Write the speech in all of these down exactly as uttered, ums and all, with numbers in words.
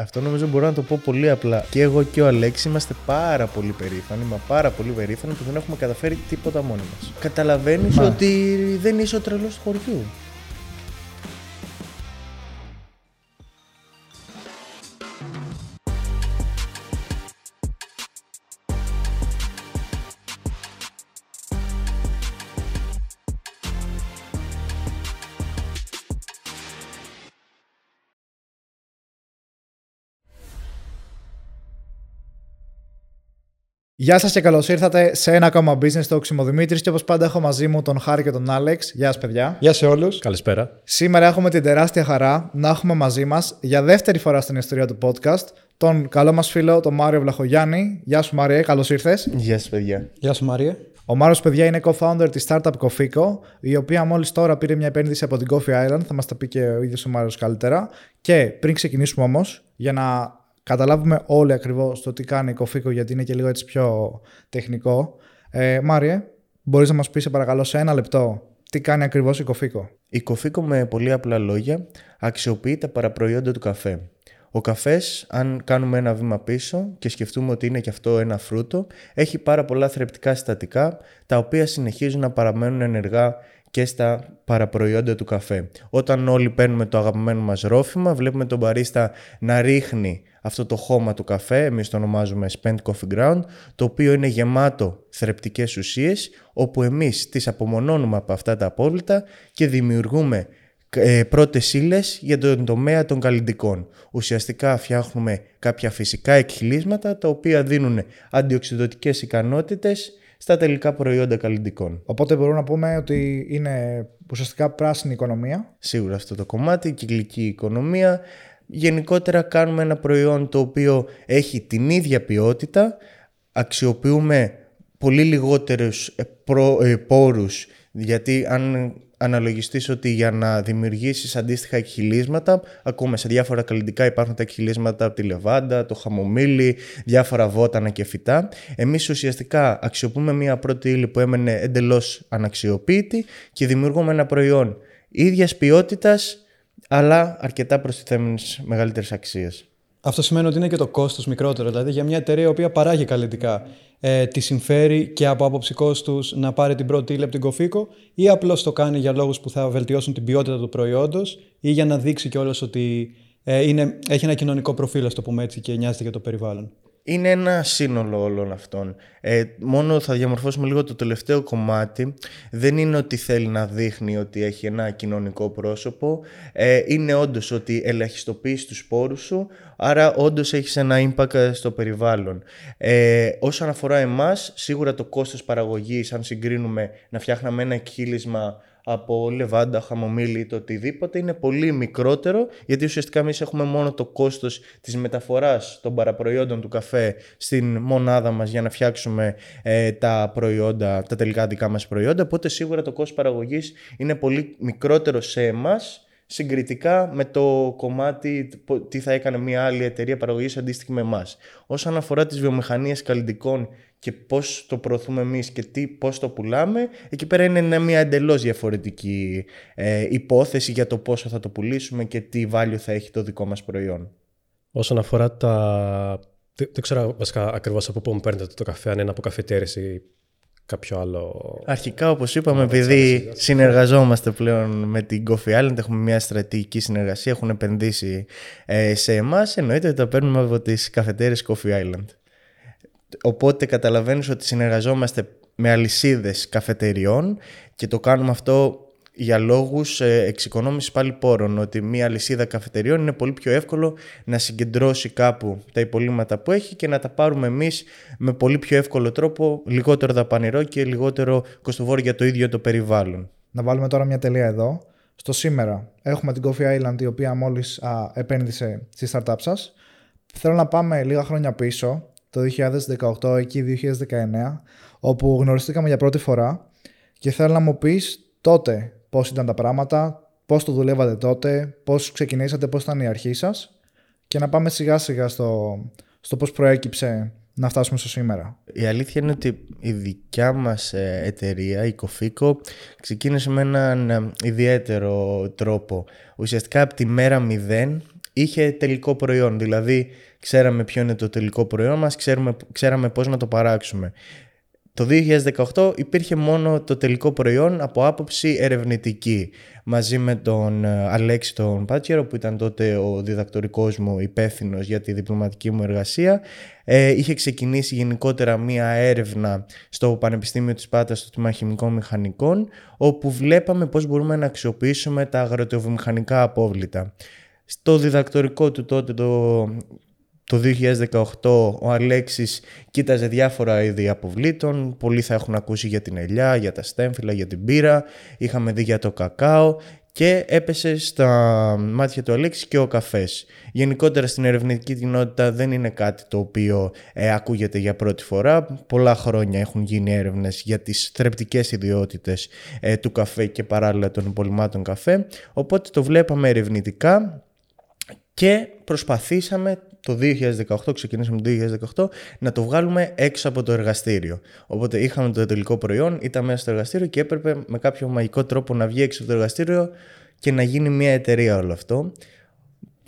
Αυτό νομίζω μπορώ να το πω πολύ απλά. Και εγώ και ο Αλέξη είμαστε πάρα πολύ περήφανοι, μα πάρα πολύ περήφανοι που δεν έχουμε καταφέρει τίποτα μόνοι μας. Καταλαβαίνεις μα. Ότι δεν είσαι ο τρελός του χωριού. Γεια σας και καλώς ήρθατε σε ένα ακόμα business talk. Είμαι ο Δημήτρης και όπως πάντα έχω μαζί μου τον Χάρη και τον Άλεξ. Γεια σας, παιδιά. Γεια σε όλους. Καλησπέρα. Σήμερα έχουμε την τεράστια χαρά να έχουμε μαζί μας για δεύτερη φορά στην ιστορία του podcast τον καλό μας φίλο, τον Μάριο Βλαχογιάννη. Γεια σου, Μάριε, καλώς ήρθες. Γεια σας, παιδιά. Γεια σου, Μάριε. Ο Μάριος, παιδιά, είναι co-founder της startup Cofeeco, η οποία μόλις τώρα πήρε μια επένδυση από την Coffee Island. Θα μας τα πει και ο ίδιος ο Μάριος καλύτερα. Και πριν ξεκινήσουμε όμως, για να καταλάβουμε όλοι ακριβώς το τι κάνει η Cofeeco, γιατί είναι και λίγο έτσι πιο τεχνικό. Ε, Μάριε, μπορείς να μας πεις, σε παρακαλώ, σε ένα λεπτό, τι κάνει ακριβώς η Cofeeco? Η Cofeeco, με πολύ απλά λόγια, αξιοποιεί τα παραπροϊόντα του καφέ. Ο καφές, αν κάνουμε ένα βήμα πίσω και σκεφτούμε ότι είναι και αυτό ένα φρούτο, έχει πάρα πολλά θρεπτικά συστατικά, τα οποία συνεχίζουν να παραμένουν ενεργά και στα παραπροϊόντα του καφέ. Όταν όλοι παίρνουμε το αγαπημένο μας ρόφημα, βλέπουμε τον μπαρίστα να ρίχνει αυτό το χώμα του καφέ, εμείς το ονομάζουμε spent coffee ground, το οποίο είναι γεμάτο θρεπτικές ουσίες, όπου εμείς τις απομονώνουμε από αυτά τα απόβλητα και δημιουργούμε ε, πρώτες ύλες για τον τομέα των καλλυντικών. Ουσιαστικά φτιάχνουμε κάποια φυσικά εκχυλίσματα, τα οποία δίνουν αντιοξυδωτικές ικανότητες στα τελικά προϊόντα καλλυντικών. Οπότε μπορούμε να πούμε ότι είναι ουσιαστικά πράσινη οικονομία. Σίγουρα αυτό το κομμάτι, κυκλική οικονομία. Γενικότερα κάνουμε ένα προϊόν το οποίο έχει την ίδια ποιότητα, αξιοποιούμε πολύ λιγότερους πόρους, γιατί αν αναλογιστείς ότι για να δημιουργήσεις αντίστοιχα εκχυλίσματα, ακόμα σε διάφορα καλλυντικά υπάρχουν τα εκχυλίσματα από τη λεβάντα, το χαμομήλι, διάφορα βότανα και φυτά. Εμείς ουσιαστικά αξιοποιούμε μια πρώτη ύλη που έμενε εντελώς αναξιοποίητη και δημιουργούμε ένα προϊόν ίδιας ποιότητας, αλλά αρκετά προστιθέμενης μεγαλύτερης αξίας. Αυτό σημαίνει ότι είναι και το κόστος μικρότερο. Δηλαδή, για μια εταιρεία η οποία παράγει καλλυντικά, ε, τη συμφέρει και από άποψη κόστους να πάρει την πρώτη ύλη από την Cofeeco, ή απλώς το κάνει για λόγους που θα βελτιώσουν την ποιότητα του προϊόντος ή για να δείξει κιόλας ότι ε, είναι, έχει ένα κοινωνικό προφίλ, ας το πούμε έτσι, και νοιάζεται για το περιβάλλον? Είναι ένα σύνολο όλων αυτών. Ε, μόνο θα διαμορφώσουμε λίγο το τελευταίο κομμάτι. Δεν είναι ότι θέλει να δείχνει ότι έχει ένα κοινωνικό πρόσωπο. Ε, είναι όντως ότι ελαχιστοποιείς τους σπόρους σου, άρα όντως έχεις ένα impact στο περιβάλλον. Ε, όσον αφορά εμάς, σίγουρα το κόστος παραγωγής, αν συγκρίνουμε να φτιάχναμε ένα εκχύλισμα από λεβάντα, χαμομήλι ή το οτιδήποτε, είναι πολύ μικρότερο, γιατί ουσιαστικά εμείς έχουμε μόνο το κόστος της μεταφοράς των παραπροϊόντων του καφέ στην μονάδα μας για να φτιάξουμε ε, τα προϊόντα, τα τελικά δικά μας προϊόντα. Οπότε σίγουρα το κόστος παραγωγής είναι πολύ μικρότερο σε εμάς, συγκριτικά με το κομμάτι τι θα έκανε μια άλλη εταιρεία παραγωγής αντίστοιχη με εμάς. Όσον αφορά τις βιομηχανίες καλλυντικών και πώς το προωθούμε εμείς και τι, πώς το πουλάμε, εκεί πέρα είναι μια εντελώς διαφορετική ε, υπόθεση για το πόσο θα το πουλήσουμε και τι value θα έχει το δικό μας προϊόν. Όσον αφορά τα... Δεν, δεν ξέρω βασικά ακριβώς από πού μου παίρνετε το καφέ, αν είναι από καφετέρες ή κάποιο άλλο... Αρχικά, όπως είπαμε, επειδή συνεργαζόμαστε πλέον με την Coffee Island, έχουμε μια στρατηγική συνεργασία, έχουν επενδύσει ε, σε εμάς, εννοείται ότι τα παίρνουμε από τις καφετέρες Coffee Island. Οπότε καταλαβαίνεις ότι συνεργαζόμαστε με αλυσίδες καφετεριών και το κάνουμε αυτό για λόγους εξοικονόμησης πάλι πόρων, ότι μια αλυσίδα καφετεριών είναι πολύ πιο εύκολο να συγκεντρώσει κάπου τα υπολείμματα που έχει και να τα πάρουμε εμείς με πολύ πιο εύκολο τρόπο, λιγότερο δαπανηρό και λιγότερο κοστοβόρο για το ίδιο το περιβάλλον. Να βάλουμε τώρα μια τελεία εδώ. Στο σήμερα έχουμε την Coffee Island, η οποία μόλις α, επένδυσε στη startup σας. Θέλω να πάμε λίγα χρόνια πίσω, το δύο χιλιάδες δεκαοκτώ, εκεί δύο χιλιάδες δεκαεννέα, όπου γνωριστήκαμε για πρώτη φορά, και θέλω να μου πεις τότε πώς ήταν τα πράγματα, πώς το δουλεύατε τότε, πώς ξεκινήσατε, πώς ήταν η αρχή σας, και να πάμε σιγά σιγά στο, στο πώς προέκυψε να φτάσουμε στο σήμερα. Η αλήθεια είναι ότι η δικιά μας εταιρεία, η Cofeeco, ξεκίνησε με έναν ιδιαίτερο τρόπο. Ουσιαστικά από τη μέρα μηδέν είχε τελικό προϊόν. Δηλαδή, ξέραμε ποιο είναι το τελικό προϊόν μας, ξέρουμε, ξέραμε πώς να το παράξουμε. Το δύο χιλιάδες δεκαοκτώ υπήρχε μόνο το τελικό προϊόν από άποψη ερευνητική. Μαζί με τον Αλέξη τον Πάτσερο, που ήταν τότε ο διδακτορικός μου υπεύθυνος για τη διπλωματική μου εργασία, ε, είχε ξεκινήσει γενικότερα μία έρευνα στο Πανεπιστήμιο της Πάτρας, στο Τμήμα Χημικών Μηχανικών, όπου βλέπαμε πώς μπορούμε να αξιοποιήσουμε τα αγροτοβιομηχανικά απόβλητα. Στο διδακτορικό του τότε το... Το δύο χιλιάδες δεκαοκτώ ο Αλέξης κοίταζε διάφορα είδη αποβλήτων. Πολλοί θα έχουν ακούσει για την ελιά, για τα στέμφυλα, για την πύρα. Είχαμε δει για το κακάο και έπεσε στα μάτια του Αλέξη και ο καφές. Γενικότερα στην ερευνητική κοινότητα δεν είναι κάτι το οποίο ε, ακούγεται για πρώτη φορά. Πολλά χρόνια έχουν γίνει έρευνες για τις θρεπτικές ιδιότητες ε, του καφέ και παράλληλα των υπολοιμάτων καφέ. Οπότε το βλέπαμε ερευνητικά και προσπαθήσαμε το δύο χιλιάδες δεκαοκτώ, ξεκινήσαμε το δύο χιλιάδες δεκαοκτώ, να το βγάλουμε έξω από το εργαστήριο. Οπότε είχαμε το τελικό προϊόν, ήταν μέσα στο εργαστήριο και έπρεπε με κάποιο μαγικό τρόπο να βγει έξω από το εργαστήριο και να γίνει μια εταιρεία όλο αυτό.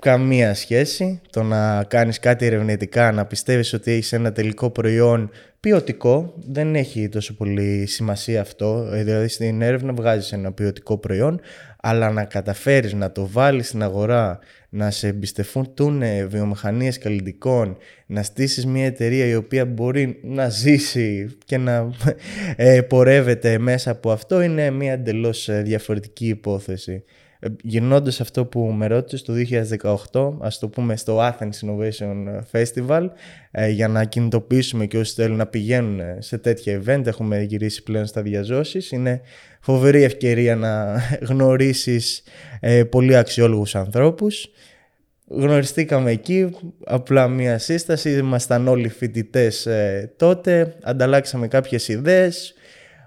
Καμία σχέση το να κάνεις κάτι ερευνητικά, να πιστεύεις ότι έχεις ένα τελικό προϊόν ποιοτικό, δεν έχει τόσο πολύ σημασία αυτό, δηλαδή στην έρευνα βγάζεις ένα ποιοτικό προϊόν, αλλά να καταφέρεις να το βάλεις στην αγορά, να σε εμπιστευτούν βιομηχανίες καλλυντικών, να στήσεις μια εταιρεία η οποία μπορεί να ζήσει και να πορεύεται μέσα από αυτό, είναι μια εντελώς διαφορετική υπόθεση. Γυρνώντας αυτό που με ρώτησες, το δύο χιλιάδες δεκαοκτώ, ας το πούμε στο Athens Innovation Festival, για να κινητοποιήσουμε και όσοι θέλουν να πηγαίνουν σε τέτοια event, έχουμε γυρίσει πλέον στα διαζώσεις. Είναι φοβερή ευκαιρία να γνωρίσεις πολύ αξιόλογους ανθρώπους. Γνωριστήκαμε εκεί, απλά μια σύσταση, ήμασταν όλοι φοιτητές τότε, ανταλλάξαμε κάποιες ιδέες,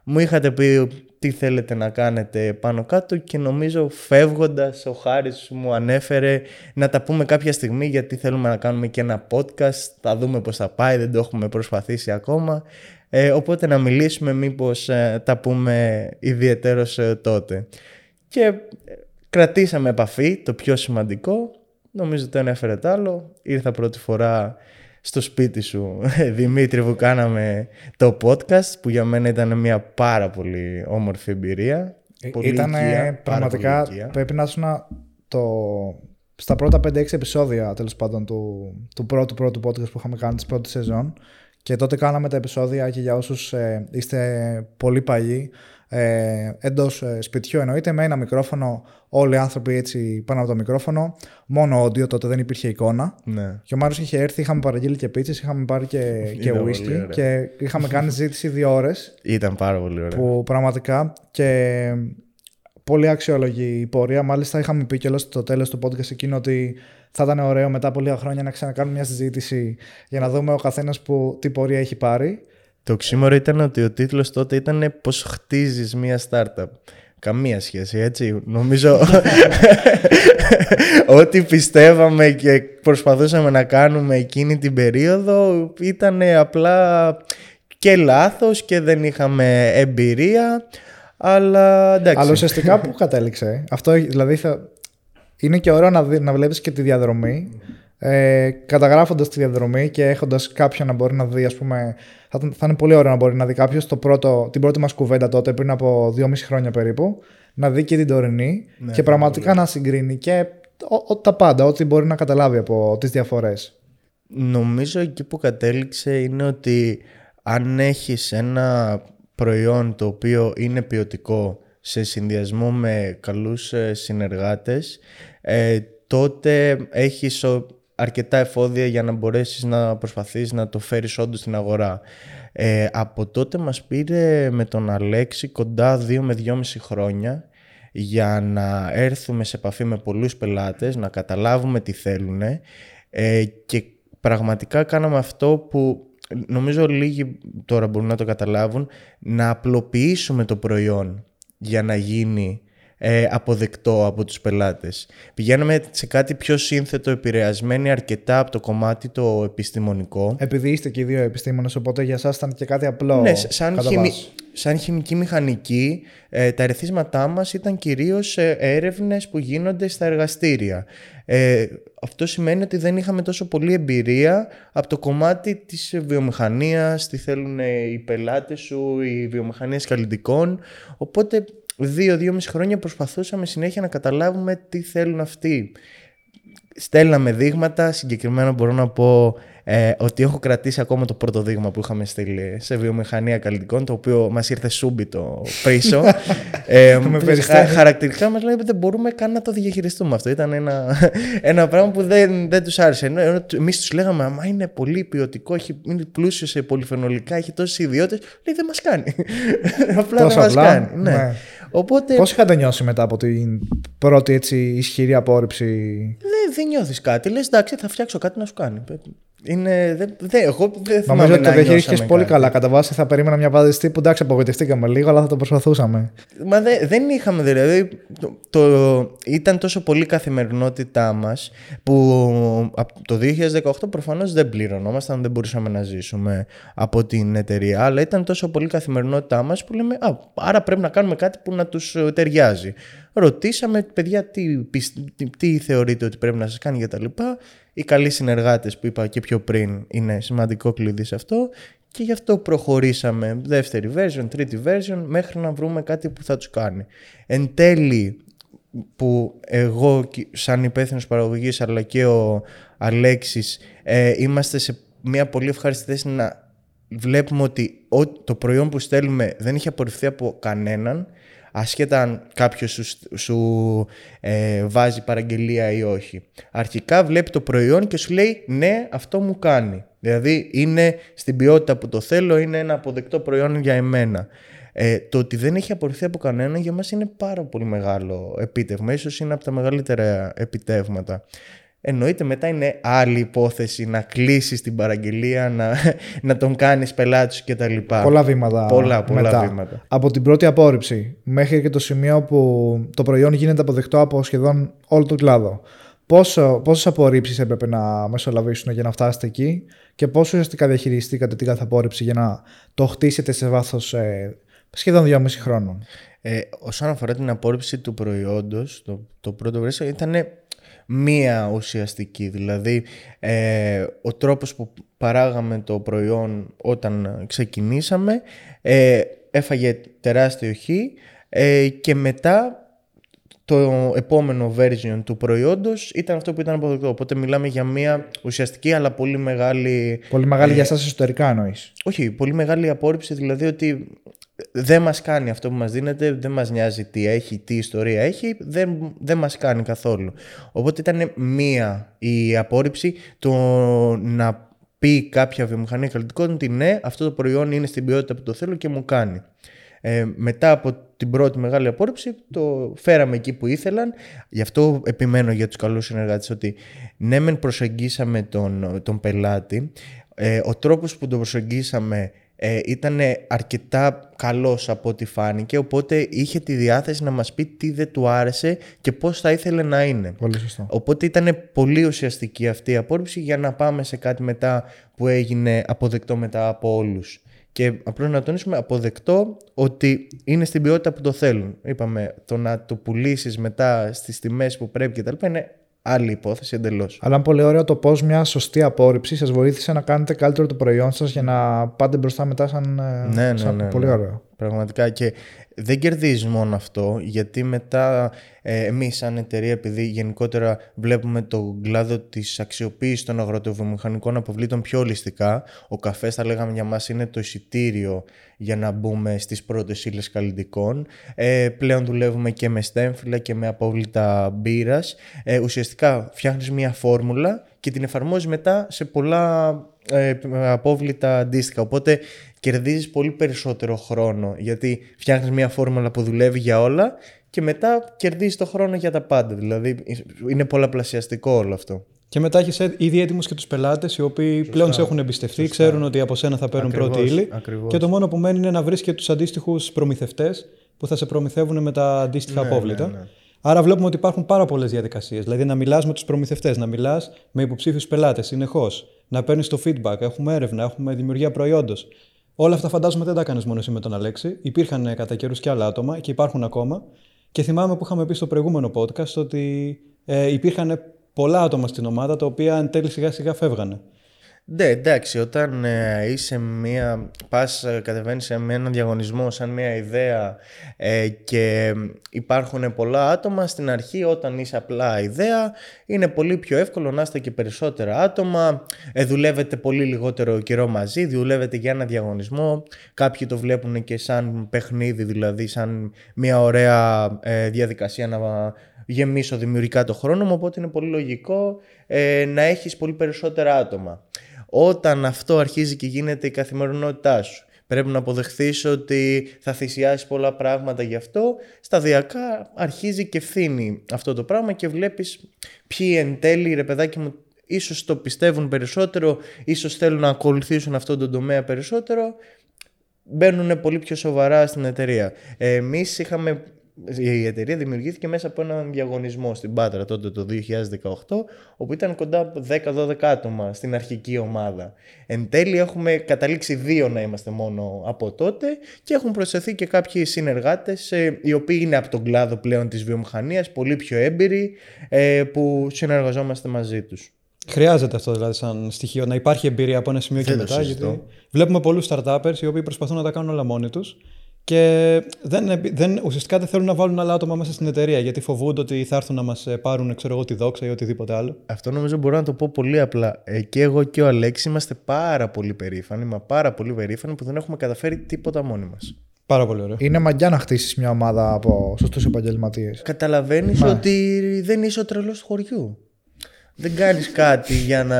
μου είχατε πει τι θέλετε να κάνετε πάνω κάτω και νομίζω φεύγοντας ο Χάρης μου ανέφερε να τα πούμε κάποια στιγμή, γιατί θέλουμε να κάνουμε και ένα podcast, θα δούμε πώς θα πάει, δεν το έχουμε προσπαθήσει ακόμα, ε, οπότε να μιλήσουμε μήπως ε, τα πούμε ιδιαιτέρως ε, τότε. Και κρατήσαμε επαφή, το πιο σημαντικό, νομίζω το ανέφερε τ' άλλο, ήρθα πρώτη φορά στο σπίτι σου, Δημήτρη, που κάναμε το podcast, που για μένα ήταν μια πάρα πολύ όμορφη εμπειρία. Ήταν πραγματικά, πρέπει να ήσουν στα πρώτα πέντε έξι επεισόδια, τέλος πάντων, του, του πρώτου πρώτου podcast που είχαμε κάνει, της πρώτης σεζόν. Και τότε κάναμε τα επεισόδια και για όσους ε, είστε πολύ παλιοί, ε, εντός ε, σπιτιού εννοείται, με ένα μικρόφωνο, όλοι οι άνθρωποι έτσι πάνω από το μικρόφωνο, μόνο audio, τότε δεν υπήρχε εικόνα. Ναι. Και ο Μάριος είχε έρθει, είχαμε παραγγείλει και πίτσες, είχαμε πάρει και, και whisky και είχαμε κάνει συζήτηση δύο ώρες. Ήταν πάρα πολύ ωραία. Που πραγματικά και πολύ αξιόλογη η πορεία. Μάλιστα είχαμε πει και στο τέλος του podcast εκείνο ότι θα ήταν ωραίο μετά από λίγα χρόνια να ξανακάνουμε μια συζήτηση για να δούμε ο καθένας που τι πορεία έχει πάρει. Το οξύμορο ήταν ότι ο τίτλος τότε ήταν «Πώς χτίζεις μια startup». Καμία σχέση, έτσι. Νομίζω ό,τι πιστεύαμε και προσπαθούσαμε να κάνουμε εκείνη την περίοδο ήταν απλά και λάθος και δεν είχαμε εμπειρία, αλλά εντάξει. Αλλά ουσιαστικά πού κατέληξε. Αυτό δηλαδή θα... είναι και ωραίο να, δι... να βλέπεις και τη διαδρομή. Ε, καταγράφοντας τη διαδρομή και έχοντας κάποιον να μπορεί να δει, ας πούμε, θα, θα είναι πολύ ωραίο να μπορεί να δει κάποιος το πρώτο, την πρώτη μας κουβέντα τότε πριν από δυόμιση χρόνια περίπου, να δει και την τωρινή, ναι, και πραγματικά πολύ να συγκρίνει και ο, ο, τα πάντα, ό,τι μπορεί να καταλάβει από τις διαφορές. Νομίζω εκεί που κατέληξε είναι ότι αν έχεις ένα προϊόν το οποίο είναι ποιοτικό σε συνδυασμό με καλούς συνεργάτες, ε, τότε έχεις αρκετά εφόδια για να μπορέσεις να προσπαθείς να το φέρεις όντως στην αγορά. Ε, από τότε μας πήρε με τον Αλέξη κοντά δύο με δυόμιση χρόνια για να έρθουμε σε επαφή με πολλούς πελάτες, να καταλάβουμε τι θέλουν, ε, και πραγματικά κάναμε αυτό που νομίζω λίγοι τώρα μπορούν να το καταλάβουν, να απλοποιήσουμε το προϊόν για να γίνει ε, αποδεκτό από τους πελάτες. Πηγαίνουμε σε κάτι πιο σύνθετο, επηρεασμένοι αρκετά από το κομμάτι το επιστημονικό. Επειδή είστε και οι δύο επιστήμονες, οπότε για εσάς ήταν και κάτι απλό. Ναι, σαν, χημι... σαν χημική μηχανική, ε, τα ερεθίσματά μας ήταν κυρίως ε, έρευνες που γίνονται στα εργαστήρια. Ε, αυτό σημαίνει ότι δεν είχαμε τόσο πολλή εμπειρία από το κομμάτι της βιομηχανίας, τι θέλουν οι πελάτες σου, οι βιομηχανίες καλλυντικών. Οπότε δύο-δυόμιση χρόνια προσπαθούσαμε συνέχεια να καταλάβουμε τι θέλουν αυτοί. Στέλναμε δείγματα, συγκεκριμένα μπορώ να πω ε, ότι έχω κρατήσει ακόμα το πρώτο δείγμα που είχαμε στείλει σε βιομηχανία καλλυντικών, το οποίο μας ήρθε σούμπιτο πίσω. ε, χαρακτηριστικά μας λέει δεν μπορούμε καν να το διαχειριστούμε αυτό. Ήταν ένα, ένα πράγμα που δεν, δεν τους άρεσε. Εμείς τους λέγαμε, αμά είναι πολύ ποιοτικό, έχει, είναι πλούσιο σε πολυφαινολικά, έχει τόσες ιδιότητες. Λέει δεν μας κάνει. απλά δεν μας κάνει. Ναι. Ναι. Οπότε... Πώς είχατε νιώσει μετά από την πρώτη έτσι ισχυρή απόρριψη? Δεν, δεν νιώθεις κάτι. Λες εντάξει, θα φτιάξω κάτι να σου κάνει. Είναι, δε, δε, εγώ δεν θυμάμαι. Νομίζω ότι το διαχειρίστηκες πολύ καλά. Κατά βάση θα περίμενα μια απάντηση τύπου εντάξει, απογοητευτήκαμε λίγο, αλλά θα το προσπαθούσαμε. Μα δε, δεν είχαμε δηλαδή. Το, το, ήταν τόσο πολύ καθημερινότητά μας που από το δύο χιλιάδες δεκαοκτώ προφανώς δεν πληρωνόμασταν, δεν μπορούσαμε να ζήσουμε από την εταιρεία. Αλλά ήταν τόσο πολύ καθημερινότητά μας που λέμε, α, άρα πρέπει να κάνουμε κάτι που να τους ταιριάζει. Ρωτήσαμε, παιδιά, τι, τι, τι θεωρείτε ότι πρέπει να σας κάνει κτλ. Οι καλοί συνεργάτες που είπα και πιο πριν είναι σημαντικό κλειδί σε αυτό και γι' αυτό προχωρήσαμε δεύτερη version, τρίτη version μέχρι να βρούμε κάτι που θα τους κάνει. Εν τέλει που εγώ σαν υπεύθυνος παραγωγής αλλά και ο Αλέξης ε, είμαστε σε μια πολύ ευχάριστη θέση να βλέπουμε ότι το προϊόν που στέλνουμε δεν είχε απορριφθεί από κανέναν, ασχέτα αν κάποιος σου, σου ε, βάζει παραγγελία ή όχι. Αρχικά βλέπει το προϊόν και σου λέει ναι, αυτό μου κάνει. Δηλαδή είναι στην ποιότητα που το θέλω, είναι ένα αποδεκτό προϊόν για εμένα. Ε, το ότι δεν έχει απορριφθεί από κανένα για μας είναι πάρα πολύ μεγάλο επίτευγμα. Ίσως είναι από τα μεγαλύτερα επιτεύγματα. Εννοείται μετά είναι άλλη υπόθεση να κλείσεις την παραγγελία, να, να τον κάνεις πελάτη σου κτλ. Πολλά βήματα. Πολλά, πολλά μετά. βήματα. Από την πρώτη απόρριψη μέχρι και το σημείο που το προϊόν γίνεται αποδεκτό από σχεδόν όλο τον κλάδο. Πόσο, πόσες απορρίψεις έπρεπε να μεσολαβήσουν για να φτάσετε εκεί και πόσο ουσιαστικά διαχειριστήκατε την κάθε απόρριψη για να το χτίσετε σε βάθος ε, σχεδόν δυόμιση χρόνων? Ε, όσον αφορά την απόρριψη του προϊόντος, το, το πρώτο βρέσιο ήταν μία ουσιαστική, δηλαδή ε, ο τρόπος που παράγαμε το προϊόν όταν ξεκινήσαμε ε, έφαγε τεράστιο χ ε, και μετά το επόμενο version του προϊόντος ήταν αυτό που ήταν αποδεκτό. Οπότε μιλάμε για μία ουσιαστική αλλά πολύ μεγάλη... Πολύ μεγάλη ε, για σας εσωτερικά εννοείς? Όχι, πολύ μεγάλη απόρριψη, δηλαδή ότι δεν μας κάνει αυτό που μας δίνεται, δεν μας νοιάζει τι έχει, τι ιστορία έχει, δεν, δεν μας κάνει καθόλου. Οπότε ήταν μία η απόρριψη, το να πει κάποια βιομηχανία καλλιτικών ότι ναι, αυτό το προϊόν είναι στην ποιότητα που το θέλω και μου κάνει. Ε, μετά από την πρώτη μεγάλη απόρριψη το φέραμε εκεί που ήθελαν. Γι' αυτό επιμένω για τους καλούς συνεργάτες ότι ναι μεν προσεγγίσαμε τον, τον πελάτη, ε, ο τρόπος που τον προσεγγίσαμε Ε, ήταν αρκετά καλός από ό,τι φάνηκε, οπότε είχε τη διάθεση να μας πει τι δεν του άρεσε και πώς θα ήθελε να είναι. Πολύ σωστό. Οπότε ήταν πολύ ουσιαστική αυτή η απόρριψη για να πάμε σε κάτι μετά που έγινε αποδεκτό μετά από όλους. Και απλώς να τονίσουμε, αποδεκτό ότι είναι στην ποιότητα που το θέλουν. Είπαμε, το να το πουλήσεις μετά στις τιμές που πρέπει κτλ. Είναι άλλη υπόθεση εντελώς. Αλλά πολύ ωραίο το πώς μια σωστή απόρριψη σας βοήθησε να κάνετε καλύτερο το προϊόν σας για να πάτε μπροστά μετά σαν, ναι, σαν ναι, ναι, πολύ ωραίο. Ναι. Πραγματικά, και δεν κερδίζεις μόνο αυτό, γιατί μετά ε, εμείς σαν εταιρεία, επειδή γενικότερα βλέπουμε τον κλάδο της αξιοποίησης των αγροτοβιομηχανικών αποβλήτων πιο ολιστικά, ο καφές θα λέγαμε για μας είναι το εισιτήριο για να μπούμε στις πρώτες ύλες καλλυντικών. Ε, πλέον δουλεύουμε και με στέμφυλα και με απόβλητα μπύρας. Ε, ουσιαστικά φτιάχνεις μια φόρμουλα και την εφαρμόζεις μετά σε πολλά ε, απόβλητα αντίστοιχα. Οπότε κερδίζεις πολύ περισσότερο χρόνο, γιατί φτιάχνεις μια φόρμουλα που δουλεύει για όλα και μετά κερδίζεις το χρόνο για τα πάντα. Δηλαδή είναι πολλαπλασιαστικό όλο αυτό. Και μετά έχεις ήδη έτοιμους και τους πελάτες, οι οποίοι Σωστά. πλέον σε έχουν εμπιστευτεί, Σωστά. ξέρουν ότι από σένα θα παίρνουν Ακριβώς. πρώτη ύλη. Ακριβώς. Και το μόνο που μένει είναι να βρεις και τους αντίστοιχους προμηθευτές που θα σε προμηθεύουν με τα αντίστοιχα ναι, απόβλητα. Ναι, ναι. Άρα βλέπουμε ότι υπάρχουν πάρα πολλές διαδικασίες. Δηλαδή να μιλάς με τους προμηθευτές, να μιλάς με υποψήφιους πελάτες συνεχώς, να παίρνεις το feedback. Έχουμε έρευνα, έχουμε δημιουργία προϊόντος. Όλα αυτά φαντάζομαι δεν τα κάνεις μόνο εσύ με τον Αλέξη. Υπήρχαν κατά καιρούς και άλλα άτομα και υπάρχουν ακόμα. Και θυμάμαι που είχαμε πει στο προηγούμενο podcast ότι ε, υπήρχαν πολλά άτομα στην ομάδα τα οποία εν τέλει σιγά σιγά φεύγανε. Ναι, εντάξει, όταν ε, είσαι μία, πας ε, κατεβαίνεις σε έναν διαγωνισμό σαν μία ιδέα ε, και υπάρχουν πολλά άτομα, στην αρχή όταν είσαι απλά ιδέα είναι πολύ πιο εύκολο να είστε και περισσότερα άτομα, ε, δουλεύετε πολύ λιγότερο καιρό μαζί, δουλεύετε για ένα διαγωνισμό, κάποιοι το βλέπουν και σαν παιχνίδι, δηλαδή σαν μία ωραία ε, διαδικασία να γεμίσω δημιουργικά το χρόνο μου, οπότε είναι πολύ λογικό ε, να έχεις πολύ περισσότερα άτομα. Όταν αυτό αρχίζει και γίνεται η καθημερινότητά σου, πρέπει να αποδεχθείς ότι θα θυσιάσεις πολλά πράγματα γι' αυτό. Σταδιακά αρχίζει και φθήνει αυτό το πράγμα και βλέπεις ποιοι εν τέλει, ρε παιδάκι μου, ίσως το πιστεύουν περισσότερο, ίσως θέλουν να ακολουθήσουν αυτόν τον τομέα περισσότερο, μπαίνουν πολύ πιο σοβαρά στην εταιρεία. Εμείς είχαμε... Η εταιρεία δημιουργήθηκε μέσα από έναν διαγωνισμό στην Πάτρα τότε το δύο χιλιάδες δεκαοκτώ, όπου ήταν κοντά δέκα δώδεκα άτομα στην αρχική ομάδα. Εν τέλει έχουμε καταλήξει δύο να είμαστε μόνο από τότε και έχουν προσθεθεί και κάποιοι συνεργάτες οι οποίοι είναι από τον κλάδο πλέον της βιομηχανίας, πολύ πιο έμπειροι, που συνεργαζόμαστε μαζί τους. Χρειάζεται αυτό δηλαδή σαν στοιχείο, να υπάρχει εμπειρία από ένα σημείο και μετά. Γιατί βλέπουμε πολλούς startuppers οι οποίοι προσπαθούν να τα κάνουν όλα μόνοι τους. Και δεν, δεν, ουσιαστικά δεν θέλουν να βάλουν άλλα άτομα μέσα στην εταιρεία γιατί φοβούνται ότι θα έρθουν να μας πάρουν, ξέρω εγώ, τη δόξα ή οτιδήποτε άλλο. Αυτό νομίζω μπορώ να το πω πολύ απλά. Ε, και εγώ και ο Αλέξη είμαστε πάρα πολύ περήφανοι, μα πάρα πολύ περήφανοι που δεν έχουμε καταφέρει τίποτα μόνοι μας. Πάρα πολύ ωραίο. Είναι μαγιά να χτίσεις μια ομάδα από σωστούς επαγγελματίες. Καταλαβαίνεις μα. Ότι δεν είσαι ο τρελός του χωριού. Δεν κάνεις κάτι για να...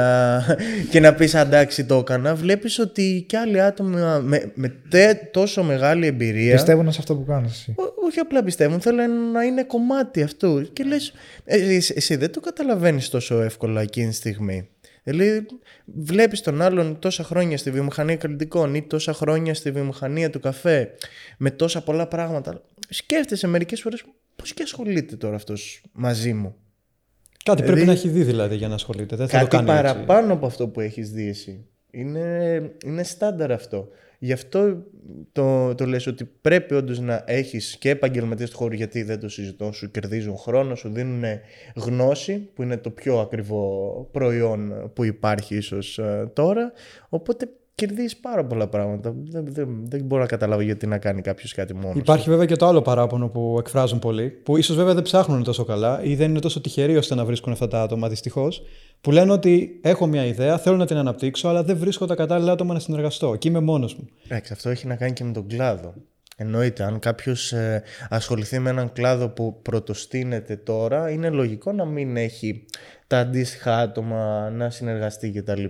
και να πεις αντάξει το έκανα. Βλέπεις ότι και άλλοι άτομα με, με τε, τόσο μεγάλη εμπειρία πιστεύουν σε αυτό που κάνεις εσύ. Ό, όχι απλά πιστεύουν, θέλουν να είναι κομμάτι αυτού. Και λες ε, εσύ δεν το καταλαβαίνεις τόσο εύκολα εκείνη τη στιγμή. Δηλαδή βλέπεις τον άλλον τόσα χρόνια στη βιομηχανία καλλιτικών ή τόσα χρόνια στη βιομηχανία του καφέ με τόσα πολλά πράγματα. Σκέφτεσαι μερικές φορές πώς και ασχολείται τώρα αυτός μαζί μου. Κάτι δηλαδή, πρέπει να έχει δει δηλαδή για να ασχολείται. Δεν θα κάτι το κάνει παραπάνω έτσι. Από αυτό που έχεις δει εσύ. Είναι, είναι στάνταρ αυτό. Γι' αυτό το, το λες ότι πρέπει όντως να έχεις και επαγγελματίες του χώρου, γιατί δεν το συζητώ, σου κερδίζουν χρόνο, σου δίνουν γνώση που είναι το πιο ακριβό προϊόν που υπάρχει ίσως τώρα. Οπότε κερδίζεις πάρα πολλά πράγματα. Δεν, δεν, δεν μπορώ να καταλάβω γιατί να κάνει κάποιος κάτι μόνος. Υπάρχει βέβαια και το άλλο παράπονο που εκφράζουν πολλοί, που ίσως βέβαια δεν ψάχνουν τόσο καλά ή δεν είναι τόσο τυχεροί ώστε να βρίσκουν αυτά τα άτομα, δυστυχώς, που λένε ότι έχω μια ιδέα, θέλω να την αναπτύξω, αλλά δεν βρίσκω τα κατάλληλα άτομα να συνεργαστώ και είμαι μόνος μου. Εντάξει, αυτό έχει να κάνει και με τον κλάδο. Εννοείται, αν κάποιος ε, ασχοληθεί με έναν κλάδο που πρωτοστήνεται τώρα, είναι λογικό να μην έχει τα αντίστοιχα άτομα να συνεργαστεί κτλ.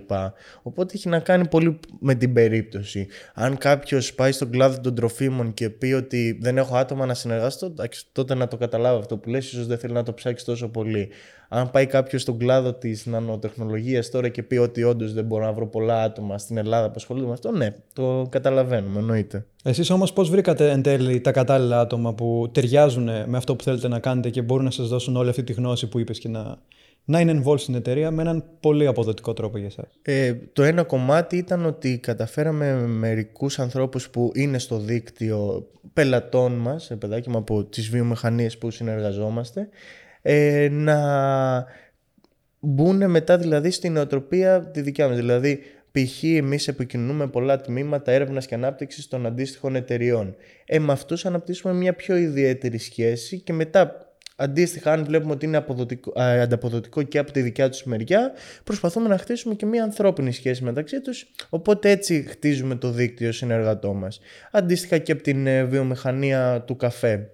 Οπότε έχει να κάνει πολύ με την περίπτωση. Αν κάποιος πάει στον κλάδο των τροφίμων και πει ότι δεν έχω άτομα να συνεργαστώ, τότε να το καταλάβω αυτό που λες, ίσως δεν θέλει να το ψάξει τόσο πολύ. Αν πάει κάποιος στον κλάδο της νανοτεχνολογίας τώρα και πει ότι όντως δεν μπορώ να βρω πολλά άτομα στην Ελλάδα που ασχολούνται με αυτό, ναι, το καταλαβαίνουμε, εννοείται. Εσείς όμως πώς βρήκατε εν τέλει τα κατάλληλα άτομα που ταιριάζουν με αυτό που θέλετε να κάνετε και μπορούν να σας δώσουν όλη αυτή τη γνώση που είπες και να, να είναι involved στην εταιρεία με έναν πολύ αποδοτικό τρόπο για εσάς? Ε, το ένα κομμάτι ήταν ότι καταφέραμε μερικούς ανθρώπους που είναι στο δίκτυο πελατών μας, παιδάκι μου, από τις βιομηχανίες που συνεργαζόμαστε, Ε, να μπουν μετά δηλαδή στην νοοτροπία τη δικιά μας. Δηλαδή, π.χ. εμείς επικοινωνούμε πολλά τμήματα έρευνας και ανάπτυξης των αντίστοιχων εταιριών. Ε, με αυτούς αναπτύσσουμε μια πιο ιδιαίτερη σχέση και μετά, αντίστοιχα, αν βλέπουμε ότι είναι αποδοτικό, α, ανταποδοτικό και από τη δικιά τους μεριά, προσπαθούμε να χτίσουμε και μια ανθρώπινη σχέση μεταξύ τους. Οπότε έτσι χτίζουμε το δίκτυο συνεργατό μας. Αντίστοιχα και από την ε, βιομηχανία του καφέ.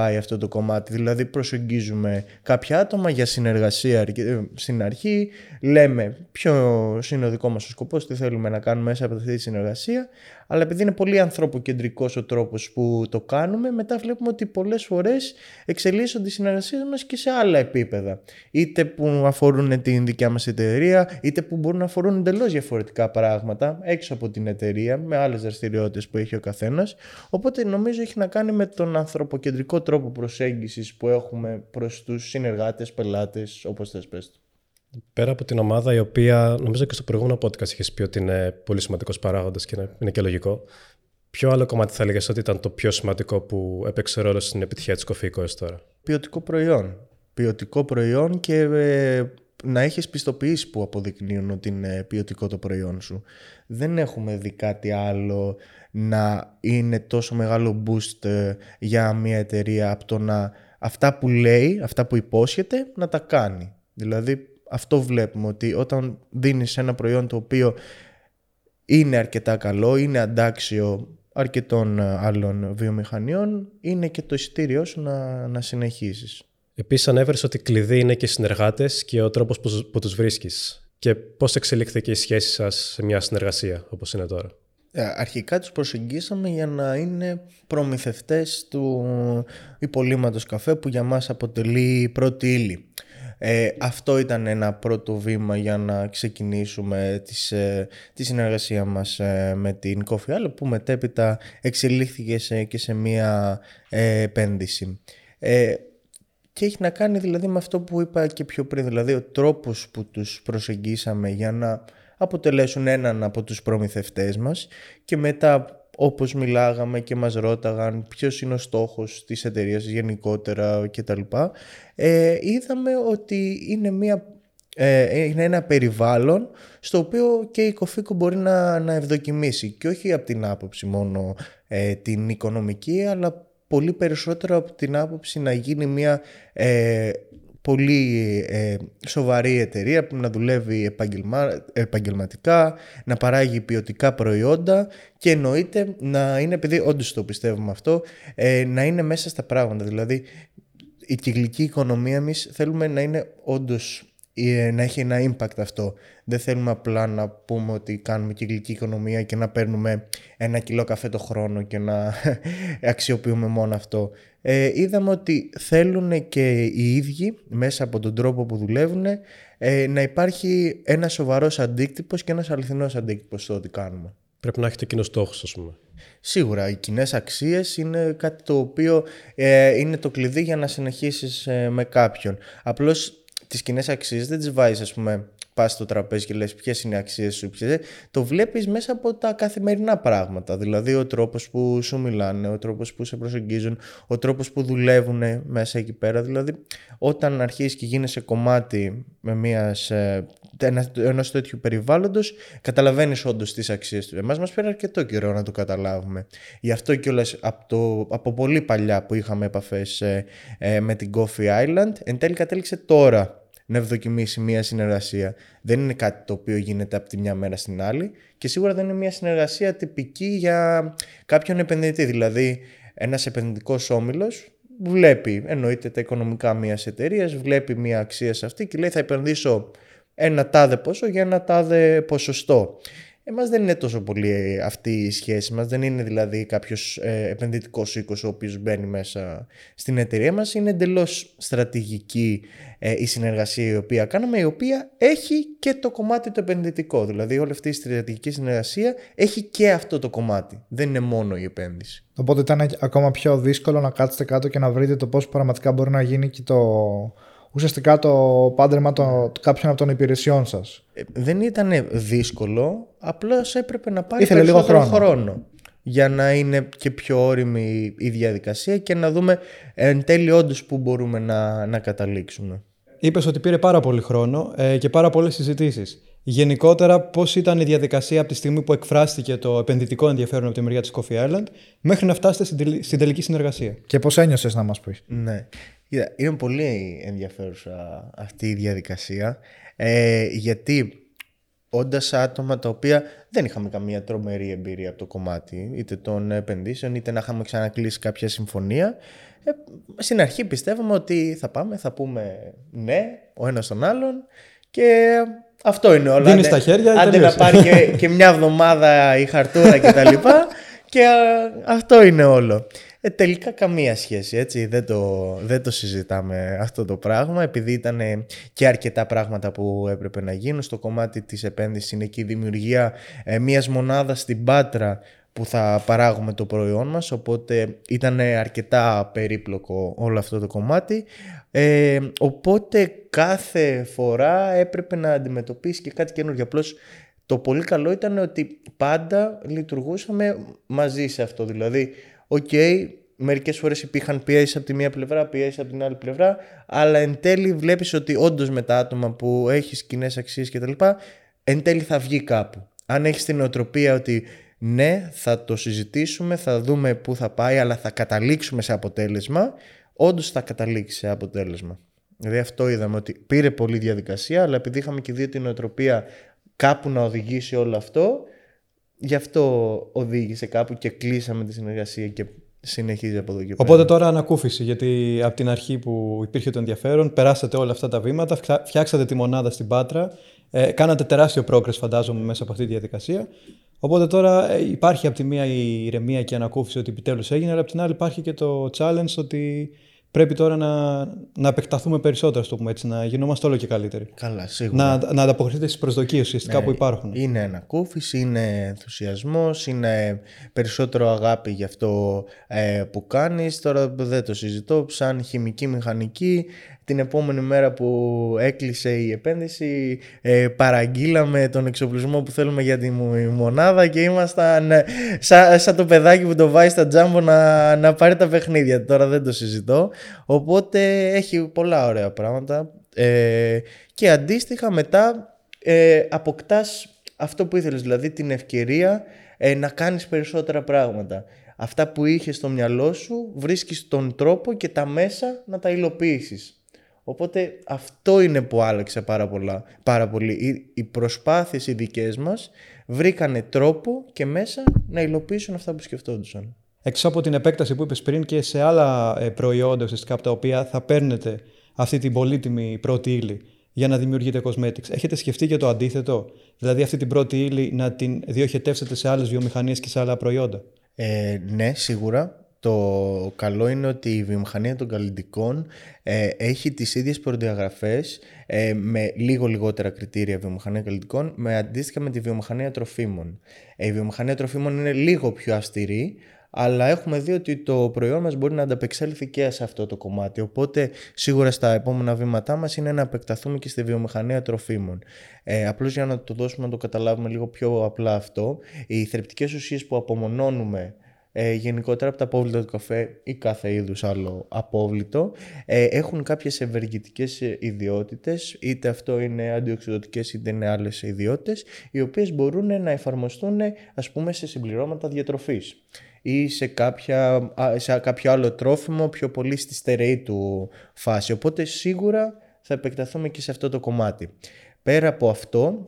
πάει αυτό το κομμάτι. Δηλαδή προσεγγίζουμε κάποια άτομα για συνεργασία στην αρχή, λέμε ποιος είναι ο δικό μας ο σκοπός, τι θέλουμε να κάνουμε μέσα από αυτή τη συνεργασία, αλλά επειδή είναι πολύ ανθρωποκεντρικός ο τρόπος που το κάνουμε, μετά βλέπουμε ότι πολλές φορές εξελίσσονται οι συνεργασίες μας και σε άλλα επίπεδα, είτε που αφορούν την δικιά μας εταιρεία, είτε που μπορούν να αφορούν εντελώς διαφορετικά πράγματα έξω από την εταιρεία, με άλλες δραστηριότητες που έχει ο καθένας. Οπότε νομίζω έχει να κάνει με τον ανθρωποκεντρικό τρόπο προσέγγισης που έχουμε προς τους συνεργάτες, πελάτες, όπως θες πες του. Πέρα από την ομάδα, η οποία νομίζω και στο προηγούμενο podcast είχες πει ότι είναι πολύ σημαντικός παράγοντας και είναι και λογικό, ποιο άλλο κομμάτι θα έλεγες ότι ήταν το πιο σημαντικό που έπαιξε ρόλο στην επιτυχία της Cofeeco έως τώρα? Ποιοτικό προϊόν. Ποιοτικό προϊόν και ε, να έχεις πιστοποιήσεις που αποδεικνύουν ότι είναι ποιοτικό το προϊόν σου. Δεν έχουμε δει κάτι άλλο να είναι τόσο μεγάλο boost ε, για μια εταιρεία από το να αυτά που λέει, αυτά που υπόσχεται, να τα κάνει. Δηλαδή, αυτό βλέπουμε, ότι όταν δίνεις ένα προϊόν το οποίο είναι αρκετά καλό, είναι αντάξιο αρκετών άλλων βιομηχανιών, είναι και το εισιτήριό σου να, να συνεχίσεις. Επίσης ανέφερες ότι κλειδί είναι και οι συνεργάτες και ο τρόπος που, που τους βρίσκεις. Και πώς εξελίχθηκε η σχέση σας σε μια συνεργασία όπως είναι τώρα? Αρχικά τους προσεγγίσαμε για να είναι προμηθευτές του υπολείμματος καφέ, που για μας αποτελεί πρώτη ύλη. Ε, αυτό ήταν ένα πρώτο βήμα για να ξεκινήσουμε τις, ε, τη συνεργασία μας ε, με την Coffee Island, που μετέπειτα εξελίχθηκε σε, και σε μία ε, επένδυση. Ε, και έχει να κάνει δηλαδή με αυτό που είπα και πιο πριν, δηλαδή ο τρόπος που τους προσεγγίσαμε για να αποτελέσουν έναν από τους προμηθευτές μας, και μετά όπως μιλάγαμε και μας ρώταγαν ποιος είναι ο στόχος της εταιρείας γενικότερα κτλ. Ε, είδαμε ότι είναι, μια, ε, είναι ένα περιβάλλον στο οποίο και η Cofeeco μπορεί να, να ευδοκιμήσει, και όχι από την άποψη μόνο ε, την οικονομική, αλλά πολύ περισσότερο από την άποψη να γίνει μια ε, πολύ ε, σοβαρή εταιρεία που να δουλεύει επαγγελμα, επαγγελματικά, να παράγει ποιοτικά προϊόντα, και εννοείται να είναι, επειδή όντως το πιστεύουμε αυτό, ε, να είναι μέσα στα πράγματα. Δηλαδή η κυκλική οικονομία, εμείς θέλουμε να είναι όντως, ε, να έχει ένα impact αυτό. Δεν θέλουμε απλά να πούμε ότι κάνουμε κυκλική οικονομία και να παίρνουμε ένα κιλό καφέ το χρόνο και να αξιοποιούμε μόνο αυτό. Ε, είδαμε ότι θέλουν και οι ίδιοι μέσα από τον τρόπο που δουλεύουν ε, να υπάρχει ένας σοβαρός αντίκτυπος και ένας αληθινός αντίκτυπος στο ότι κάνουμε. Πρέπει να έχετε κοινό στόχο, ας πούμε. Σίγουρα, οι κοινές αξίες είναι κάτι το οποίο ε, είναι το κλειδί για να συνεχίσεις ε, με κάποιον. Απλώς τις κοινές αξίες δεν τις βάζεις, ας πούμε, πας στο τραπέζι και λες ποιες είναι οι αξίες σου, ποιες. Το βλέπεις μέσα από τα καθημερινά πράγματα. Δηλαδή ο τρόπος που σου μιλάνε, ο τρόπος που σε προσεγγίζουν, ο τρόπος που δουλεύουν μέσα εκεί πέρα. Δηλαδή όταν αρχίσεις και γίνεσαι κομμάτι με μιας, ενός τέτοιου περιβάλλοντος, καταλαβαίνεις όντως τις αξίες του. Εμάς μας πήρε αρκετό καιρό να το καταλάβουμε. Γι' αυτό κιόλας από, από πολύ παλιά που είχαμε επαφές ε, ε, με την Coffee Island, εν τέλει κατέληξε τώρα να ευδοκιμήσει μια συνεργασία. Δεν είναι κάτι το οποίο γίνεται από τη μια μέρα στην άλλη, και σίγουρα δεν είναι μια συνεργασία τυπική για κάποιον επενδυτή. Δηλαδή ένας επενδυτικός όμιλος βλέπει, εννοείται, τα οικονομικά μιας εταιρείας, βλέπει μια αξία σε αυτή και λέει θα επενδύσω ένα τάδε ποσό για ένα τάδε ποσοστό. Εμάς δεν είναι τόσο πολύ αυτή η σχέση μας, δεν είναι δηλαδή κάποιος ε, επενδυτικός οίκος ο οποίος μπαίνει μέσα στην εταιρεία μας. Είναι εντελώς στρατηγική ε, η συνεργασία η οποία κάναμε, η οποία έχει και το κομμάτι το επενδυτικό. Δηλαδή όλη αυτή η στρατηγική συνεργασία έχει και αυτό το κομμάτι, δεν είναι μόνο η επένδυση. Οπότε ήταν ακόμα πιο δύσκολο να κάτσετε κάτω και να βρείτε το πώς πραγματικά μπορεί να γίνει και το... ουσιαστικά το πάντρεμα το, το κάποιων από των υπηρεσιών σας. Ε, δεν ήταν δύσκολο, απλώς έπρεπε να πάρει ήθελε περισσότερο λίγο χρόνο. χρόνο για να είναι και πιο όριμη η διαδικασία και να δούμε εν τέλει όντως που μπορούμε να, να καταλήξουμε. Είπες ότι πήρε πάρα πολύ χρόνο ε, και πάρα πολλές συζητήσεις. Γενικότερα, πώς ήταν η διαδικασία από τη στιγμή που εκφράστηκε το επενδυτικό ενδιαφέρον από τη μεριά της Coffee Island μέχρι να φτάσετε στην, στην τελική συνεργασία? Και πώς ένιωσες, να μας πεις? Ναι. Είναι πολύ ενδιαφέρουσα αυτή η διαδικασία ε, γιατί όντας άτομα τα οποία δεν είχαμε καμία τρομερή εμπειρία από το κομμάτι, είτε των επενδύσεων, είτε να είχαμε ξανακλείσει κάποια συμφωνία. Ε, στην αρχή πιστεύαμε ότι θα πάμε, θα πούμε ναι, ο ένας τον άλλον και αυτό είναι όλα. Δίνεις τα χέρια, άντε τελείωσε. Να πάρει και, και μια εβδομάδα η χαρτούρα και τα λοιπά και α, αυτό είναι όλο. Ε, τελικά καμία σχέση, έτσι, δεν το, δεν το συζητάμε αυτό το πράγμα, επειδή ήταν και αρκετά πράγματα που έπρεπε να γίνουν. Στο κομμάτι της επένδυσης είναι και η δημιουργία ε, μιας μονάδας στην Πάτρα που θα παράγουμε το προϊόν μας, οπότε ήταν αρκετά περίπλοκο όλο αυτό το κομμάτι. Ε, οπότε κάθε φορά έπρεπε να αντιμετωπίσει και κάτι καινούργιο. Απλώς το πολύ καλό ήταν ότι πάντα λειτουργούσαμε μαζί σε αυτό, δηλαδή Οκ, okay, μερικές φορές υπήρχαν πιέσεις από τη μία πλευρά, πιέσεις από την άλλη πλευρά, αλλά εν τέλει βλέπεις ότι όντως με τα άτομα που έχεις κοινές αξίες κτλ., εν τέλει θα βγει κάπου. Αν έχεις την νοοτροπία ότι ναι, θα το συζητήσουμε, θα δούμε πού θα πάει, αλλά θα καταλήξουμε σε αποτέλεσμα, όντως θα καταλήξει σε αποτέλεσμα. Δηλαδή αυτό είδαμε, ότι πήρε πολλή διαδικασία, αλλά επειδή είχαμε και δύο την νοοτροπία κάπου να οδηγήσει όλο αυτό, γι' αυτό οδήγησε κάπου και κλείσαμε τη συνεργασία και συνεχίζει από εδώ και πέρα. Οπότε τώρα ανακούφιση, γιατί από την αρχή που υπήρχε το ενδιαφέρον, περάσατε όλα αυτά τα βήματα, φτιάξατε τη μονάδα στην Πάτρα, ε, κάνατε τεράστιο progress φαντάζομαι μέσα από αυτή τη διαδικασία. Οπότε τώρα υπάρχει από τη μία η ηρεμία και η ανακούφιση ότι επιτέλους έγινε, αλλά από την άλλη υπάρχει και το challenge ότι πρέπει τώρα να, να επεκταθούμε περισσότερο, ας το πούμε έτσι, να γινόμαστε όλο και καλύτεροι. Καλά, σίγουρα. Να, να ανταποκριθείτε στις προσδοκίες ουσιαστικά, ναι, που υπάρχουν. Είναι ανακούφιση, είναι ενθουσιασμός, είναι περισσότερο αγάπη για αυτό ε, που κάνεις. Τώρα δεν το συζητώ, σαν χημική μηχανική, την επόμενη μέρα που έκλεισε η επένδυση ε, παραγγείλαμε τον εξοπλισμό που θέλουμε για τη μονάδα και ήμασταν ε, σαν σα το παιδάκι που το βάζει στα τζάμπο να, να πάρει τα παιχνίδια. Τώρα δεν το συζητώ. Οπότε έχει πολλά ωραία πράγματα ε, και αντίστοιχα μετά ε, αποκτάς αυτό που ήθελες, δηλαδή την ευκαιρία ε, να κάνεις περισσότερα πράγματα. Αυτά που είχες στο μυαλό σου βρίσκεις τον τρόπο και τα μέσα να τα υλοποιήσεις. Οπότε αυτό είναι που άλλαξε πάρα, πολλά, πάρα πολύ. Οι, οι προσπάθειες οι δικές μας βρήκανε τρόπο και μέσα να υλοποιήσουν αυτά που σκεφτόντουσαν. Εξώ από την επέκταση που είπες πριν και σε άλλα προϊόντα ουσιαστικά από τα οποία θα παίρνετε αυτή την πολύτιμη πρώτη ύλη για να δημιουργείτε cosmetics, έχετε σκεφτεί και το αντίθετο, δηλαδή αυτή την πρώτη ύλη να την διοχετεύσετε σε άλλες βιομηχανίες και σε άλλα προϊόντα? Ε, ναι, σίγουρα. Το καλό είναι ότι η βιομηχανία των καλλυντικών ε, έχει τις ίδιες προδιαγραφές ε, με λίγο λιγότερα κριτήρια βιομηχανία καλλυντικών, με αντίστοιχα με τη βιομηχανία τροφίμων. Ε, η βιομηχανία τροφίμων είναι λίγο πιο αυστηρή, αλλά έχουμε δει ότι το προϊόν μας μπορεί να ανταπεξέλθει και σε αυτό το κομμάτι. Οπότε σίγουρα στα επόμενα βήματά μας είναι να επεκταθούμε και στη βιομηχανία τροφίμων. Ε, απλώς για να το δώσουμε να το καταλάβουμε λίγο πιο απλά αυτό, οι θρεπτικές ουσίες που απομονώνουμε Ε, γενικότερα από τα απόβλητα του καφέ ή κάθε είδους άλλο απόβλητο ε, έχουν κάποιες ευεργετικές ιδιότητες, είτε αυτό είναι αντιοξυδοτικές είτε είναι άλλες ιδιότητες, οι οποίες μπορούν να εφαρμοστούν ας πούμε σε συμπληρώματα διατροφής ή σε, κάποια, σε κάποιο άλλο τρόφιμο, πιο πολύ στη στερεή του φάση. Οπότε σίγουρα θα επεκταθούμε και σε αυτό το κομμάτι. Πέρα από αυτό,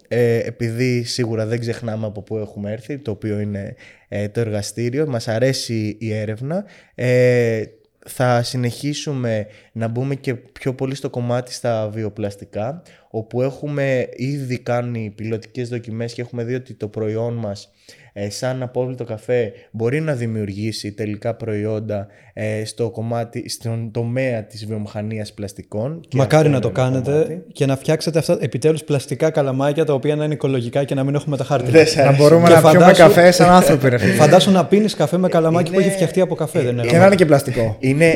επειδή σίγουρα δεν ξεχνάμε από πού έχουμε έρθει, το οποίο είναι το εργαστήριο, μας αρέσει η έρευνα, θα συνεχίσουμε να μπούμε και πιο πολύ στο κομμάτι στα βιοπλαστικά, όπου έχουμε ήδη κάνει πιλωτικές δοκιμές και έχουμε δει ότι το προϊόν μας σαν απόβλητο καφέ μπορεί να δημιουργήσει τελικά προϊόντα στο κομμάτι, στον τομέα της βιομηχανίας πλαστικών. Μακάρι να το κάνετε κομμάτι. Και να φτιάξετε αυτά επιτέλους πλαστικά καλαμάκια τα οποία να είναι οικολογικά και να μην έχουμε τα χάρτινα. Να μπορούμε και να φαντάσου... πιούμε καφέ σαν άνθρωποι. Φαντάσου να πίνεις καφέ με καλαμάκι είναι... που έχει φτιαχτεί από καφέ. Δεν είναι και να είναι και πλαστικό. Είναι,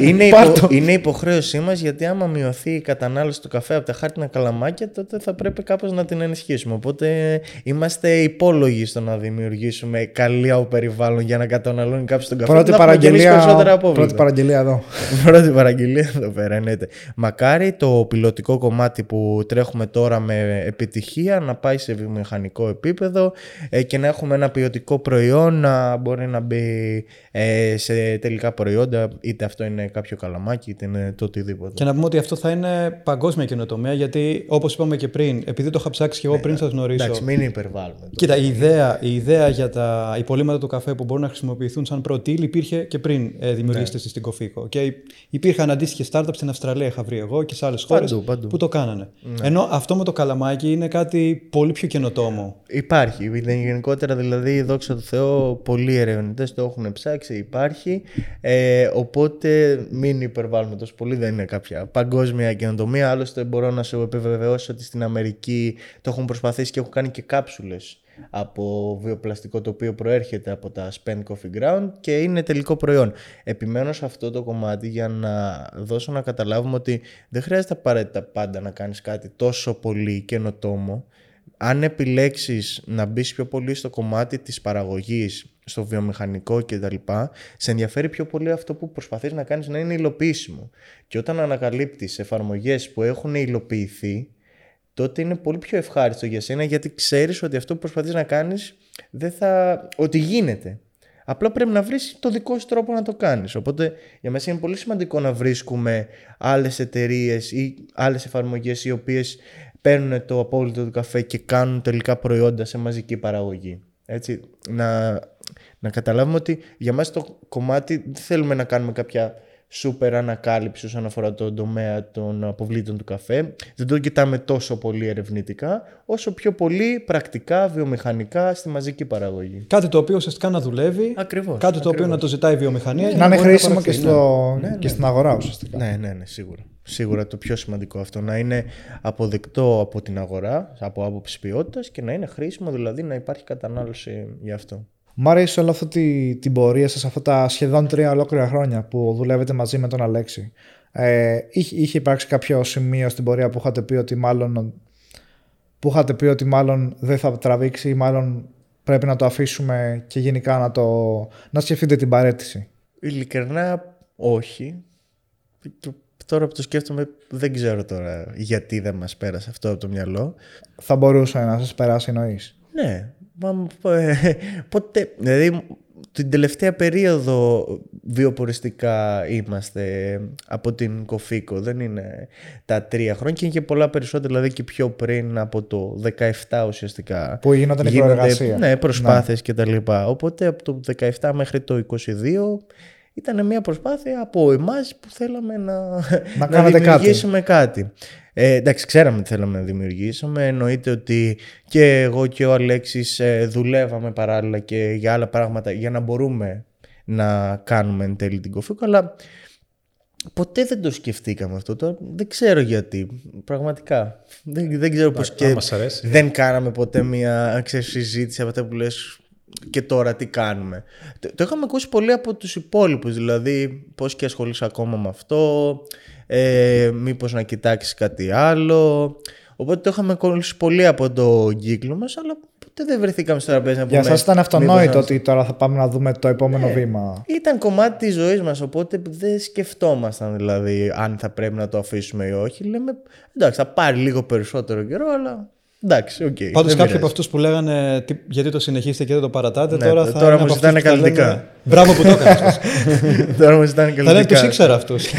είναι, υπο... είναι υποχρέωσή μας, γιατί άμα μειωθεί η κατανάλωση του καφέ από τα χάρτινα καλαμάκια, τότε θα πρέπει κάπως να την ενισχύσουμε. Οπότε είμαστε υπόλογοι στο να δημιουργήσουμε καλό περιβάλλον για να καταναλώνει κάποιος τον καφέ. Πρώτη παραγγελία, πρώτη παραγγελία εδώ. Πρώτη παραγγελία εδώ πέρα, εννοείται. Μακάρι το πιλωτικό κομμάτι που τρέχουμε τώρα με επιτυχία να πάει σε βιομηχανικό επίπεδο ε, και να έχουμε ένα ποιοτικό προϊόν να μπορεί να μπει ε, σε τελικά προϊόντα, είτε αυτό είναι κάποιο καλαμάκι είτε είναι το οτιδήποτε. Και να πούμε ότι αυτό θα είναι παγκόσμια καινοτομία, γιατί όπως είπαμε και πριν, επειδή το είχα ψάξει και εγώ ναι, πριν σας γνωρίσω. Εντάξει, μην υπερβάλλουμε. Κοίτα, η ιδέα, η ιδέα για τα υπολείμματα του καφέ που μπορούν να χρησιμοποιηθούν σαν πρωτήλ υπήρχε και πριν ε, δημιουργήσετε εσείς ναι. στην Cofeeco. Και υπήρχαν αντίστοιχες startups στην Αυστραλία, είχα βρει εγώ και σε άλλες χώρες που το κάνανε. Ναι. Ενώ αυτό με το καλαμάκι είναι κάτι πολύ πιο καινοτόμο. Υπάρχει. Γενικότερα, δηλαδή, δόξα τω Θεώ, πολλοί ερευνητές το έχουν ψάξει, υπάρχει. Ε, οπότε μην υπερβάλλουμε τόσο πολύ, δεν είναι κάποια παγκόσμια καινοτομία. Άλλωστε, μπορώ να σου επιβεβαιώσω ότι στην Αμερική το έχουν προσπαθήσει και έχουν κάνει και κάψουλες από βιοπλαστικό το οποίο προέρχεται από τα Spent Coffee Ground και είναι τελικό προϊόν. Επιμένω σε αυτό το κομμάτι για να δώσω να καταλάβουμε ότι δεν χρειάζεται απαραίτητα πάντα να κάνεις κάτι τόσο πολύ καινοτόμο. Αν επιλέξεις να μπεις πιο πολύ στο κομμάτι της παραγωγής, στο βιομηχανικό κτλ., σε ενδιαφέρει πιο πολύ αυτό που προσπαθείς να κάνεις να είναι υλοποιήσιμο. Και όταν ανακαλύπτεις εφαρμογές που έχουν υλοποιηθεί, τότε είναι πολύ πιο ευχάριστο για σένα, γιατί ξέρεις ότι αυτό που προσπαθείς να κάνεις δεν θα... ότι γίνεται. Απλά πρέπει να βρεις το δικό σου τρόπο να το κάνεις. Οπότε για μας είναι πολύ σημαντικό να βρίσκουμε άλλες εταιρείες ή άλλες εφαρμογές οι οποίες παίρνουν το απόλυτο του καφέ και κάνουν τελικά προϊόντα σε μαζική παραγωγή. Έτσι, να, να καταλάβουμε ότι για μας το κομμάτι δεν θέλουμε να κάνουμε κάποια σούπερ ανακάλυψη όσον αφορά τον τομέα των αποβλήτων του καφέ. Δεν το κοιτάμε τόσο πολύ ερευνητικά, όσο πιο πολύ πρακτικά, βιομηχανικά στη μαζική παραγωγή. Κάτι το οποίο ουσιαστικά να δουλεύει. Ακριβώς. Κάτι το οποίο να το ζητάει η βιομηχανία. Να είναι χρήσιμο και, στο... ναι, ναι, και στην αγορά ουσιαστικά. Ναι, ναι, ναι, σίγουρα. Σίγουρα το πιο σημαντικό αυτό, να είναι αποδεκτό από την αγορά, από άποψη ποιότητας και να είναι χρήσιμο, δηλαδή να υπάρχει κατανάλωση γι' αυτό. Μ' αρέσει όλη αυτή τη, την πορεία σας, αυτά τα σχεδόν τρία ολόκληρα χρόνια που δουλεύετε μαζί με τον Αλέξη. Ε, είχε, είχε υπάρξει κάποιο σημείο στην πορεία που είχατε πει ότι μάλλον, που είχατε πει ότι μάλλον δεν θα τραβήξει ή μάλλον πρέπει να το αφήσουμε και γενικά να, το, να σκεφτείτε την παρέτηση? Ειλικρινά όχι. Τώρα που το σκέφτομαι δεν ξέρω τώρα γιατί δεν μας πέρασε αυτό από το μυαλό. Θα μπορούσε να σας περάσει εννοείς? Ναι. Μα, ποτέ, δηλαδή την τελευταία περίοδο βιοποριστικά είμαστε από την Cofeeco, δεν είναι τα τρία χρόνια και είναι και πολλά περισσότερα, δηλαδή και πιο πριν από το δεκαεπτά ουσιαστικά που γίνονταν η προεργασία, ναι, προσπάθειες ναι. κτλ. Οπότε από το δεκαεπτά μέχρι το είκοσι δύο ήταν μια προσπάθεια από εμάς που θέλαμε να, να, να δημιουργήσουμε κάτι, κάτι. Ε, εντάξει, ξέραμε τι θέλαμε να δημιουργήσουμε. Εννοείται ότι και εγώ και ο Αλέξης δουλεύαμε παράλληλα και για άλλα πράγματα για να μπορούμε να κάνουμε εν τέλει την Cofeeco, αλλά ποτέ δεν το σκεφτήκαμε αυτό. Τώρα δεν ξέρω γιατί. Πραγματικά. Δεν, δεν ξέρω πώς και αρέσει. Δεν κάναμε ποτέ μια συζήτηση από αυτά που λες και τώρα τι κάνουμε. Το, το είχαμε ακούσει πολύ από τους υπόλοιπους, δηλαδή πώς και ασχολείσαι ακόμα με αυτό... Ε, μήπως να κοιτάξεις κάτι άλλο. Οπότε το είχαμε κολλήσει πολύ από το κύκλο μας, αλλά ποτέ δεν βρεθήκαμε στο τραπέζι να πούμε. Για σας ήταν αυτονόητο να... ότι τώρα θα πάμε να δούμε το επόμενο ε, βήμα. Ήταν κομμάτι της ζωής μας, οπότε δεν σκεφτόμασταν δηλαδή αν θα πρέπει να το αφήσουμε ή όχι. Λέμε εντάξει, θα πάρει λίγο περισσότερο καιρό, αλλά εντάξει, οκ. Okay, πάντως κάποιοι από αυτούς που λέγανε γιατί το συνεχίσετε και δεν το παρατάτε, ναι, τώρα θα. Τώρα μου ζητάνε καλλιτικά. Μπράβο που το έκανες. Τώρα μου ζητάνε καλλιτικά. Θα λένε τους ήξερα αυτούς.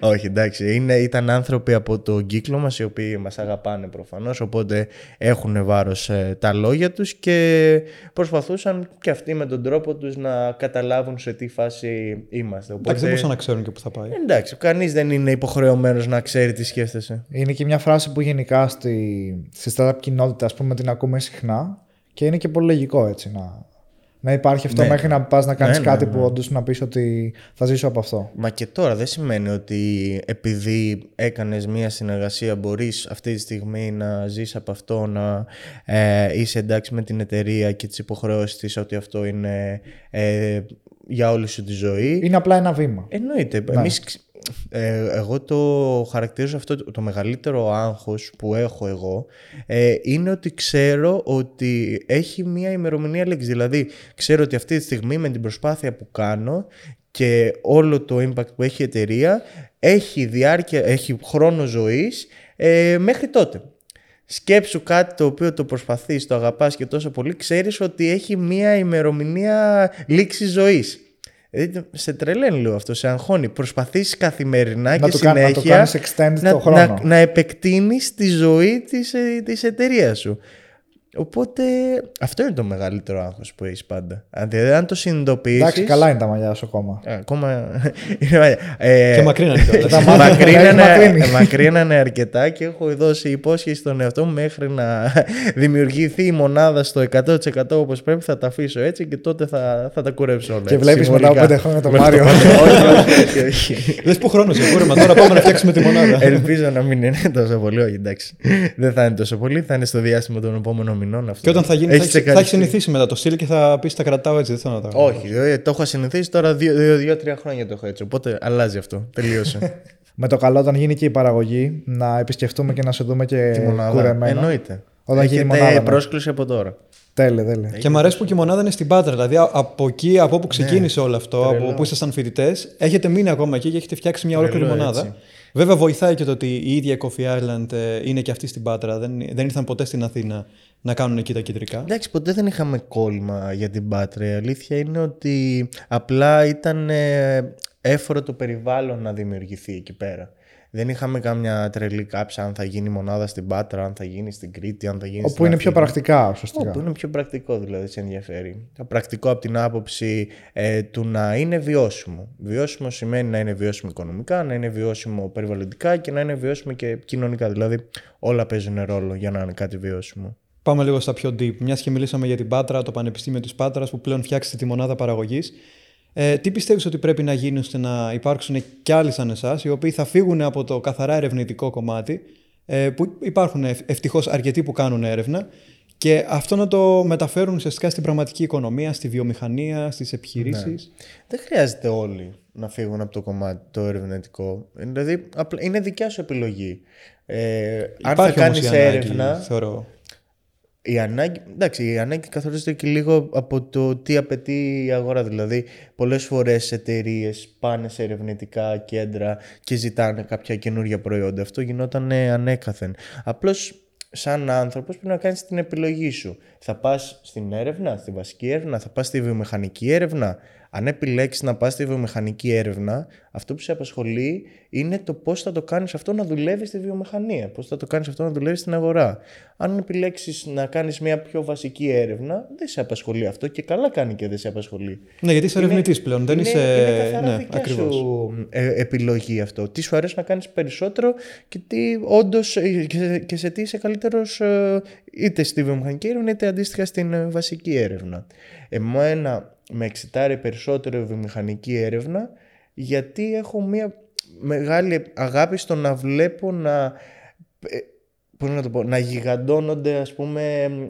Όχι, εντάξει. Είναι, ήταν άνθρωποι από τον κύκλο μας οι οποίοι μας αγαπάνε προφανώς. Οπότε έχουν βάρος ε, τα λόγια τους και προσπαθούσαν και αυτοί με τον τρόπο τους να καταλάβουν σε τι φάση είμαστε. Οπότε, εντάξει, δεν μπορούσαν να ξέρουν και πού θα πάει. Εντάξει, κανείς δεν είναι υποχρεωμένος να ξέρει τι σκέφτεσαι. Είναι και μια φράση που γενικά στη. Στη startup κοινότητα, ας πούμε, την ακούμε συχνά και είναι και πολύ λογικό έτσι να, να υπάρχει αυτό ναι. μέχρι να πας να κάνεις ναι, κάτι ναι, ναι. που όντως να πεις ότι θα ζήσω από αυτό. Μα και τώρα δεν σημαίνει ότι επειδή έκανες μία συνεργασία μπορείς αυτή τη στιγμή να ζεις από αυτό, να ε, είσαι εντάξει με την εταιρεία και τις υποχρεώσεις της, ότι αυτό είναι ε, για όλη σου τη ζωή. Είναι απλά ένα βήμα. Εννοείται. Ναι. Εμείς... Ε, εγώ το χαρακτηρίζω αυτό, το μεγαλύτερο άγχος που έχω εγώ ε, είναι ότι ξέρω ότι έχει μια ημερομηνία λήξη. Δηλαδή ξέρω ότι αυτή τη στιγμή με την προσπάθεια που κάνω και όλο το impact που έχει η εταιρεία έχει, διάρκεια, έχει χρόνο ζωής ε, μέχρι τότε. Σκέψου κάτι το οποίο το προσπαθείς, το αγαπάς και τόσο πολύ, ξέρεις ότι έχει μια ημερομηνία λήξη ζωής. Σε τρελαίνει λίγο αυτό, σε αγχώνει. Προσπαθείς καθημερινά να και το συνέχεια να, το κάνεις extend να, το χρόνο. να, να επεκτείνεις τη ζωή της, της εταιρείας σου. Οπότε αυτό είναι το μεγαλύτερο άγχος που έχεις πάντα. Δηλαδή, αν το συνειδητοποιήσεις. Εντάξει, καλά είναι τα μαλλιά σου ακόμα. Α, ακόμα. ε, και μακρύνανε κιόλας. Μακρύνανε αρκετά και έχω δώσει υπόσχεση στον εαυτό μου μέχρι να δημιουργηθεί η μονάδα στο εκατό τοις εκατό όπως πρέπει. Θα τα αφήσω έτσι και τότε θα, θα τα κουρέψω όλα. Και βλέπεις μετά από πέντε χρόνια τον Μάριο. Όχι, όχι. Δες που χρόνο σε κούρεμα. Τώρα πάμε να φτιάξουμε τη μονάδα. Ελπίζω να μην είναι τόσο πολύ. Όχι, εντάξει. Δεν θα είναι τόσο πολύ. Θα είναι στο διάστημα των επόμενων μηνών. Αυτό. Και όταν θα γίνει, έχεις θα, θα έχει συνηθίσει μετά το στυλ και θα πει: τα κρατάω έτσι. Δεν θέλω να τα κρατάω. Όχι, δηλαδή, το έχω συνηθίσει τώρα δύο-τρία χρόνια το έχω έτσι. Οπότε αλλάζει αυτό. Τελείωσε. Με το καλό, όταν γίνει και η παραγωγή, να επισκεφτούμε και να σε δούμε και κουρεμένα. Εννοείται. Όταν έχετε γίνει η μονάδα. Πρόσκληση από τώρα. Τέλεια, τέλεια. Και μου αρέσει που και η μονάδα είναι στην Πάτρα. Δηλαδή από εκεί, από όπου ξεκίνησε ναι, όλο αυτό, τρελό. Από όπου ήσασταν φοιτητές, έχετε μείνει ακόμα εκεί και έχετε φτιάξει μια ολόκληρη μονάδα. Έτσι. Βέβαια, βοηθάει και το ότι η ίδια Coffee Island είναι και αυτή στην Πάτρα. Δεν, δεν ήρθαν ποτέ στην Αθήνα να κάνουν εκεί τα κεντρικά. Εντάξει, ποτέ δεν είχαμε κόλλημα για την Πάτρα. Η αλήθεια είναι ότι απλά ήταν εύφορο το περιβάλλον να δημιουργηθεί εκεί πέρα. Δεν είχαμε καμιά τρελή κάψα αν θα γίνει μονάδα στην Πάτρα, αν θα γίνει στην Κρήτη, αν θα γίνει. Όπου στην είναι Αθήνα. Πιο πρακτικά, σωστά. Όπου είναι πιο πρακτικό, δηλαδή, σε ενδιαφέρει. Πρακτικό από την άποψη ε, του να είναι βιώσιμο. Βιώσιμο σημαίνει να είναι βιώσιμο οικονομικά, να είναι βιώσιμο περιβαλλοντικά και να είναι βιώσιμο και κοινωνικά. Δηλαδή, όλα παίζουν ρόλο για να είναι κάτι βιώσιμο. Πάμε λίγο στα πιο deep. Μιας και μιλήσαμε για την Πάτρα, το Πανεπιστήμιο της Πάτρας που πλέον φτιάξετε τη μονάδα παραγωγής. Ε, τι πιστεύεις ότι πρέπει να γίνει ώστε να υπάρξουν κι άλλοι σαν εσάς, οι οποίοι θα φύγουν από το καθαρά ερευνητικό κομμάτι, ε, που υπάρχουν ευτυχώς αρκετοί που κάνουν έρευνα, και αυτό να το μεταφέρουν ουσιαστικά στην πραγματική οικονομία, στη βιομηχανία, στις επιχειρήσεις. Ναι. Δεν χρειάζεται όλοι να φύγουν από το κομμάτι το ερευνητικό. Δηλαδή, είναι δικιά σου επιλογή. Ε, αν θα κάνεις έρευνα. Θεωρώ. Η ανάγκη, εντάξει, η ανάγκη καθορίζεται και λίγο από το τι απαιτεί η αγορά. Δηλαδή, πολλές φορές εταιρείες πάνε σε ερευνητικά κέντρα και ζητάνε κάποια καινούργια προϊόντα. Αυτό γινόταν ανέκαθεν. Απλώς, σαν άνθρωπος, πρέπει να κάνεις την επιλογή σου. Θα πας στην έρευνα, στη βασική έρευνα, θα πας στη βιομηχανική έρευνα. Αν επιλέξεις να πας στη βιομηχανική έρευνα, αυτό που σε απασχολεί είναι το πώς θα το κάνεις αυτό να δουλεύει στη βιομηχανία, πώς θα το κάνεις αυτό να δουλεύει στην αγορά. Αν επιλέξεις να κάνεις μια πιο βασική έρευνα, δεν σε απασχολεί αυτό και καλά κάνει και δεν σε απασχολεί. Ναι, γιατί είσαι ερευνητής πλέον, είναι, δεν είσαι. Είναι καθαρά ναι, δικιά ακριβώς. σου επιλογή αυτό. Τι σου αρέσει να κάνεις περισσότερο και, τι, όντως, και σε τι είσαι καλύτερος, είτε στη βιομηχανική έρευνα είτε αντίστοιχα στην βασική έρευνα. Εμένα. Με εξητάρει περισσότερο η βιομηχανική έρευνα, γιατί έχω μια μεγάλη αγάπη στο να βλέπω να, πώς να, το πω, να γιγαντώνονται, ας πούμε,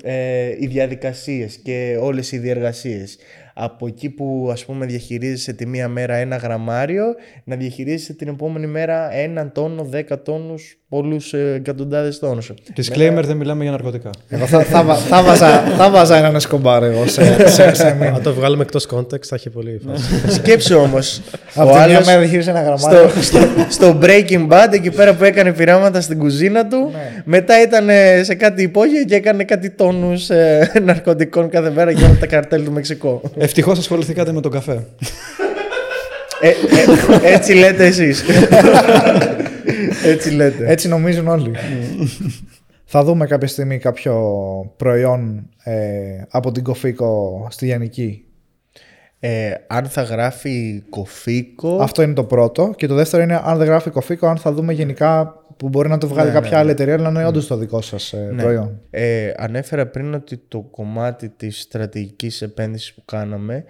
ε, οι διαδικασίες και όλες οι διεργασίες. Από εκεί που, ας πούμε, διαχειρίζεσαι τη μία μέρα ένα γραμμάριο, να διαχειρίζεσαι την επόμενη μέρα έναν τόνο, δέκα τόνους, πολλούς εκατοντάδες τόνους. Disclaimer, δεν μιλάμε για ναρκωτικά. Εγώ θα, θα, θα, βάζα, θα βάζα έναν σκομπάρο εγώ σε, σε, σε μήνα. Αν το βγάλουμε εκτός context θα έχει πολύ φάση. Σκέψου όμως. Από τη μία μέρα διαχειρίζεσαι ένα γραμμάριο. Στο, στο, στο Breaking Bad, εκεί πέρα που έκανε πειράματα στην κουζίνα του, ναι. Μετά ήταν σε κάτι υπόγεια και έκανε κάτι τόνους ε, ναρκωτικών κάθε μέρα για όλα τα καρτέλ του Μεξικό. Ευτυχώς ασχοληθήκατε με τον καφέ. ε, ε, έτσι λέτε εσείς. έτσι λέτε. Έτσι νομίζουν όλοι. Θα δούμε κάποια στιγμή κάποιο προϊόν ε, από την Cofeeco στη Γιαννική. Ε, αν θα γράφει Cofeeco. Αυτό είναι το πρώτο. Και το δεύτερο είναι αν δεν γράφει Cofeeco, αν θα δούμε γενικά που μπορεί να το βγάλει ναι, κάποια ναι, άλλη ναι. εταιρεία, αλλά να είναι όντως το δικό σας ε, ναι. προϊόν. Ε, ανέφερα πριν ότι το κομμάτι της στρατηγικής επένδυσης που κάναμε,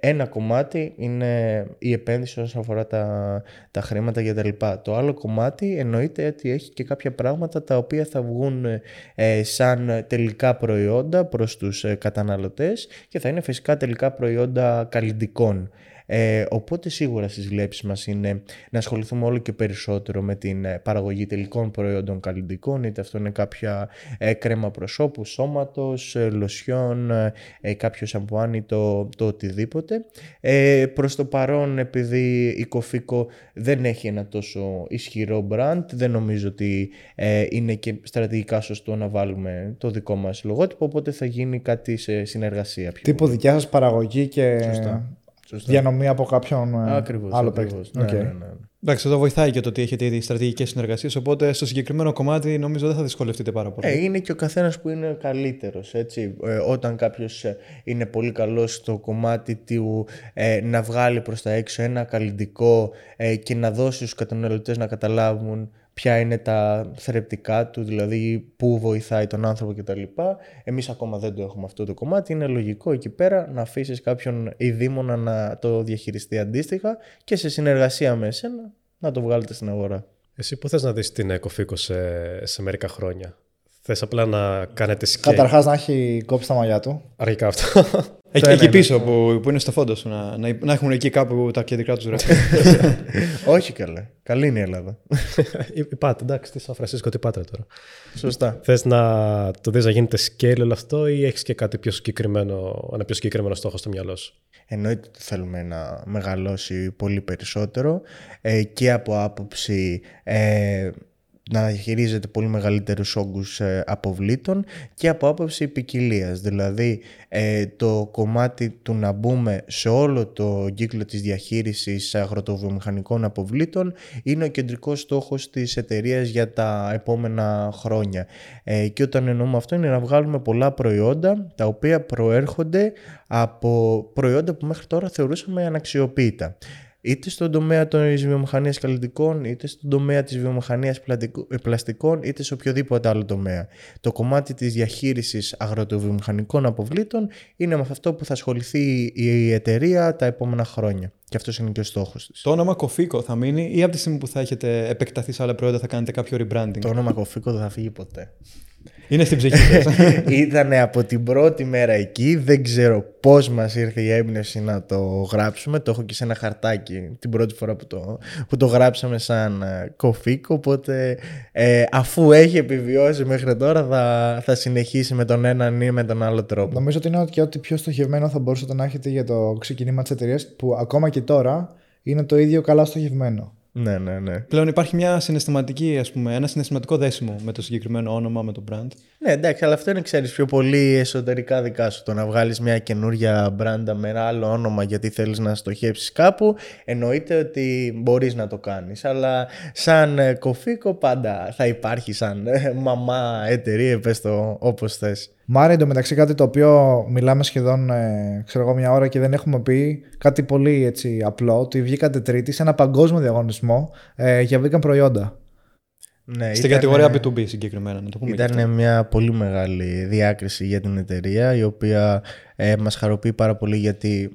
ένα κομμάτι είναι η επένδυση όσον αφορά τα, τα χρήματα κτλ. Το άλλο κομμάτι εννοείται ότι έχει και κάποια πράγματα τα οποία θα βγουν ε, σαν τελικά προϊόντα προς τους ε, καταναλωτές και θα είναι φυσικά τελικά προϊόντα καλλιντικών. Ε, οπότε σίγουρα στις βλέψεις μας είναι να ασχοληθούμε όλο και περισσότερο με την παραγωγή τελικών προϊόντων καλλιντικών, είτε αυτό είναι κάποια ε, κρέμα προσώπου, σώματος, ε, λοσιόν, ε, κάποιο σαμπουάνι, το, το οτιδήποτε. Ε, προς το παρόν, επειδή η Cofeeco δεν έχει ένα τόσο ισχυρό brand, δεν νομίζω ότι ε, είναι και στρατηγικά σωστό να βάλουμε το δικό μας λογότυπο, οπότε θα γίνει κάτι σε συνεργασία. Τύπο δικιά σας παραγωγή και... Σωστά. διανομή από κάποιον ακριβώς, άλλο παίκτη. Ναι, okay. ναι, ναι, ναι. Εντάξει, εδώ βοηθάει και το ότι έχετε ήδη στρατηγικές συνεργασίες. Οπότε στο συγκεκριμένο κομμάτι νομίζω δεν θα δυσκολευτείτε πάρα πολύ. Ε, είναι και ο καθένας που είναι καλύτερος. Έτσι. Ε, όταν κάποιος είναι πολύ καλός στο κομμάτι του ε, να βγάλει προς τα έξω ένα καλλυντικό ε, και να δώσει στους καταναλωτές να καταλάβουν ποια είναι τα θρεπτικά του, δηλαδή πού βοηθάει τον άνθρωπο κτλ. Εμείς ακόμα δεν το έχουμε αυτό το κομμάτι. Είναι λογικό εκεί πέρα να αφήσεις κάποιον ειδήμονα να το διαχειριστεί αντίστοιχα και σε συνεργασία με εσένα να το βγάλετε στην αγορά. Εσύ πού θες να δεις την Cofeeco σε, σε μερικά χρόνια? Θες απλά να κάνετε σκέι? Καταρχάς να έχει κόψει τα μαλλιά του. Αρχικά αυτό. Εκεί, εκεί πίσω που, που είναι στο φόντο σου, να, να, να έχουν εκεί κάπου τα κεντρικά τους γραφεία. Όχι καλά. Καλή είναι η Ελλάδα. Η Πάτρα, εντάξει, τη Σαν Φρανσίσκο, τη Πάτρα τώρα. Σωστά. Θες να το δεις να γίνεται scale όλο αυτό ή έχεις και κάτι πιο συγκεκριμένο, ένα πιο συγκεκριμένο στόχο στο μυαλό σου? Εννοείται ότι θέλουμε να μεγαλώσει πολύ περισσότερο ε, και από άποψη... Ε, να χειρίζεται πολύ μεγαλύτερους όγκους ε, αποβλήτων και από άποψη ποικιλίας. Δηλαδή ε, το κομμάτι του να μπούμε σε όλο το κύκλο της διαχείρισης αγροτοβιομηχανικών αποβλήτων είναι ο κεντρικός στόχος της εταιρείας για τα επόμενα χρόνια. Ε, και όταν εννοούμε αυτό είναι να βγάλουμε πολλά προϊόντα τα οποία προέρχονται από προϊόντα που μέχρι τώρα θεωρούσαμε αναξιοποίητα. Είτε στον τομέα της βιομηχανίας καλλυντικών, είτε στον τομέα της βιομηχανίας πλαστικών, είτε σε οποιοδήποτε άλλο τομέα. Το κομμάτι της διαχείρισης αγροτοβιομηχανικών αποβλήτων είναι με αυτό που θα ασχοληθεί η εταιρεία τα επόμενα χρόνια. Και αυτός είναι και ο στόχος της. Το όνομα Cofeeco θα μείνει ή από τη στιγμή που θα έχετε επεκταθεί σε άλλα προϊόντα θα κάνετε κάποιο rebranding? Το όνομα Cofeeco δεν θα φύγει ποτέ. Είναι στην ψυχή σας. Ήτανε από την πρώτη μέρα εκεί. Δεν ξέρω πώς μας ήρθε η έμπνευση να το γράψουμε. Το έχω και σε ένα χαρτάκι την πρώτη φορά που το, που το γράψαμε σαν Cofeeco. Οπότε ε, αφού έχει επιβιώσει μέχρι τώρα θα, θα συνεχίσει με τον έναν ή με τον άλλο τρόπο. Νομίζω ότι είναι και ό,τι πιο στοχευμένο θα μπορούσατε να έχετε για το ξεκινήμα της εταιρείας, που ακόμα και τώρα είναι το ίδιο καλά στοχευμένο. Ναι, ναι, ναι. Πλέον υπάρχει μια συναισθηματική, ας πούμε, ένα συναισθηματικό δέσιμο με το συγκεκριμένο όνομα, με το brand. Ναι, εντάξει, αλλά αυτό είναι, ξέρεις, πιο πολύ εσωτερικά δικά σου. Το να βγάλεις μια καινούρια μπράντα με ένα άλλο όνομα γιατί θέλεις να στοχεύσεις κάπου, εννοείται ότι μπορείς να το κάνεις. Αλλά σαν Cofeeco πάντα θα υπάρχει σαν μαμά εταιρεία, πες το όπως θες. Μάρια, εντωμεταξύ, κάτι το οποίο μιλάμε σχεδόν ε, ξέρω εγώ, μια ώρα και δεν έχουμε πει κάτι πολύ έτσι, απλό, ότι βγήκατε τρίτη σε ένα παγκόσμιο διαγωνισμό ε, για vegan προϊόντα. Ναι, στην κατηγορία μπι του μπι συγκεκριμένα, να το πούμε. Ήταν μια πολύ μεγάλη διάκριση για την εταιρεία, η οποία ε, μας χαροποιεί πάρα πολύ γιατί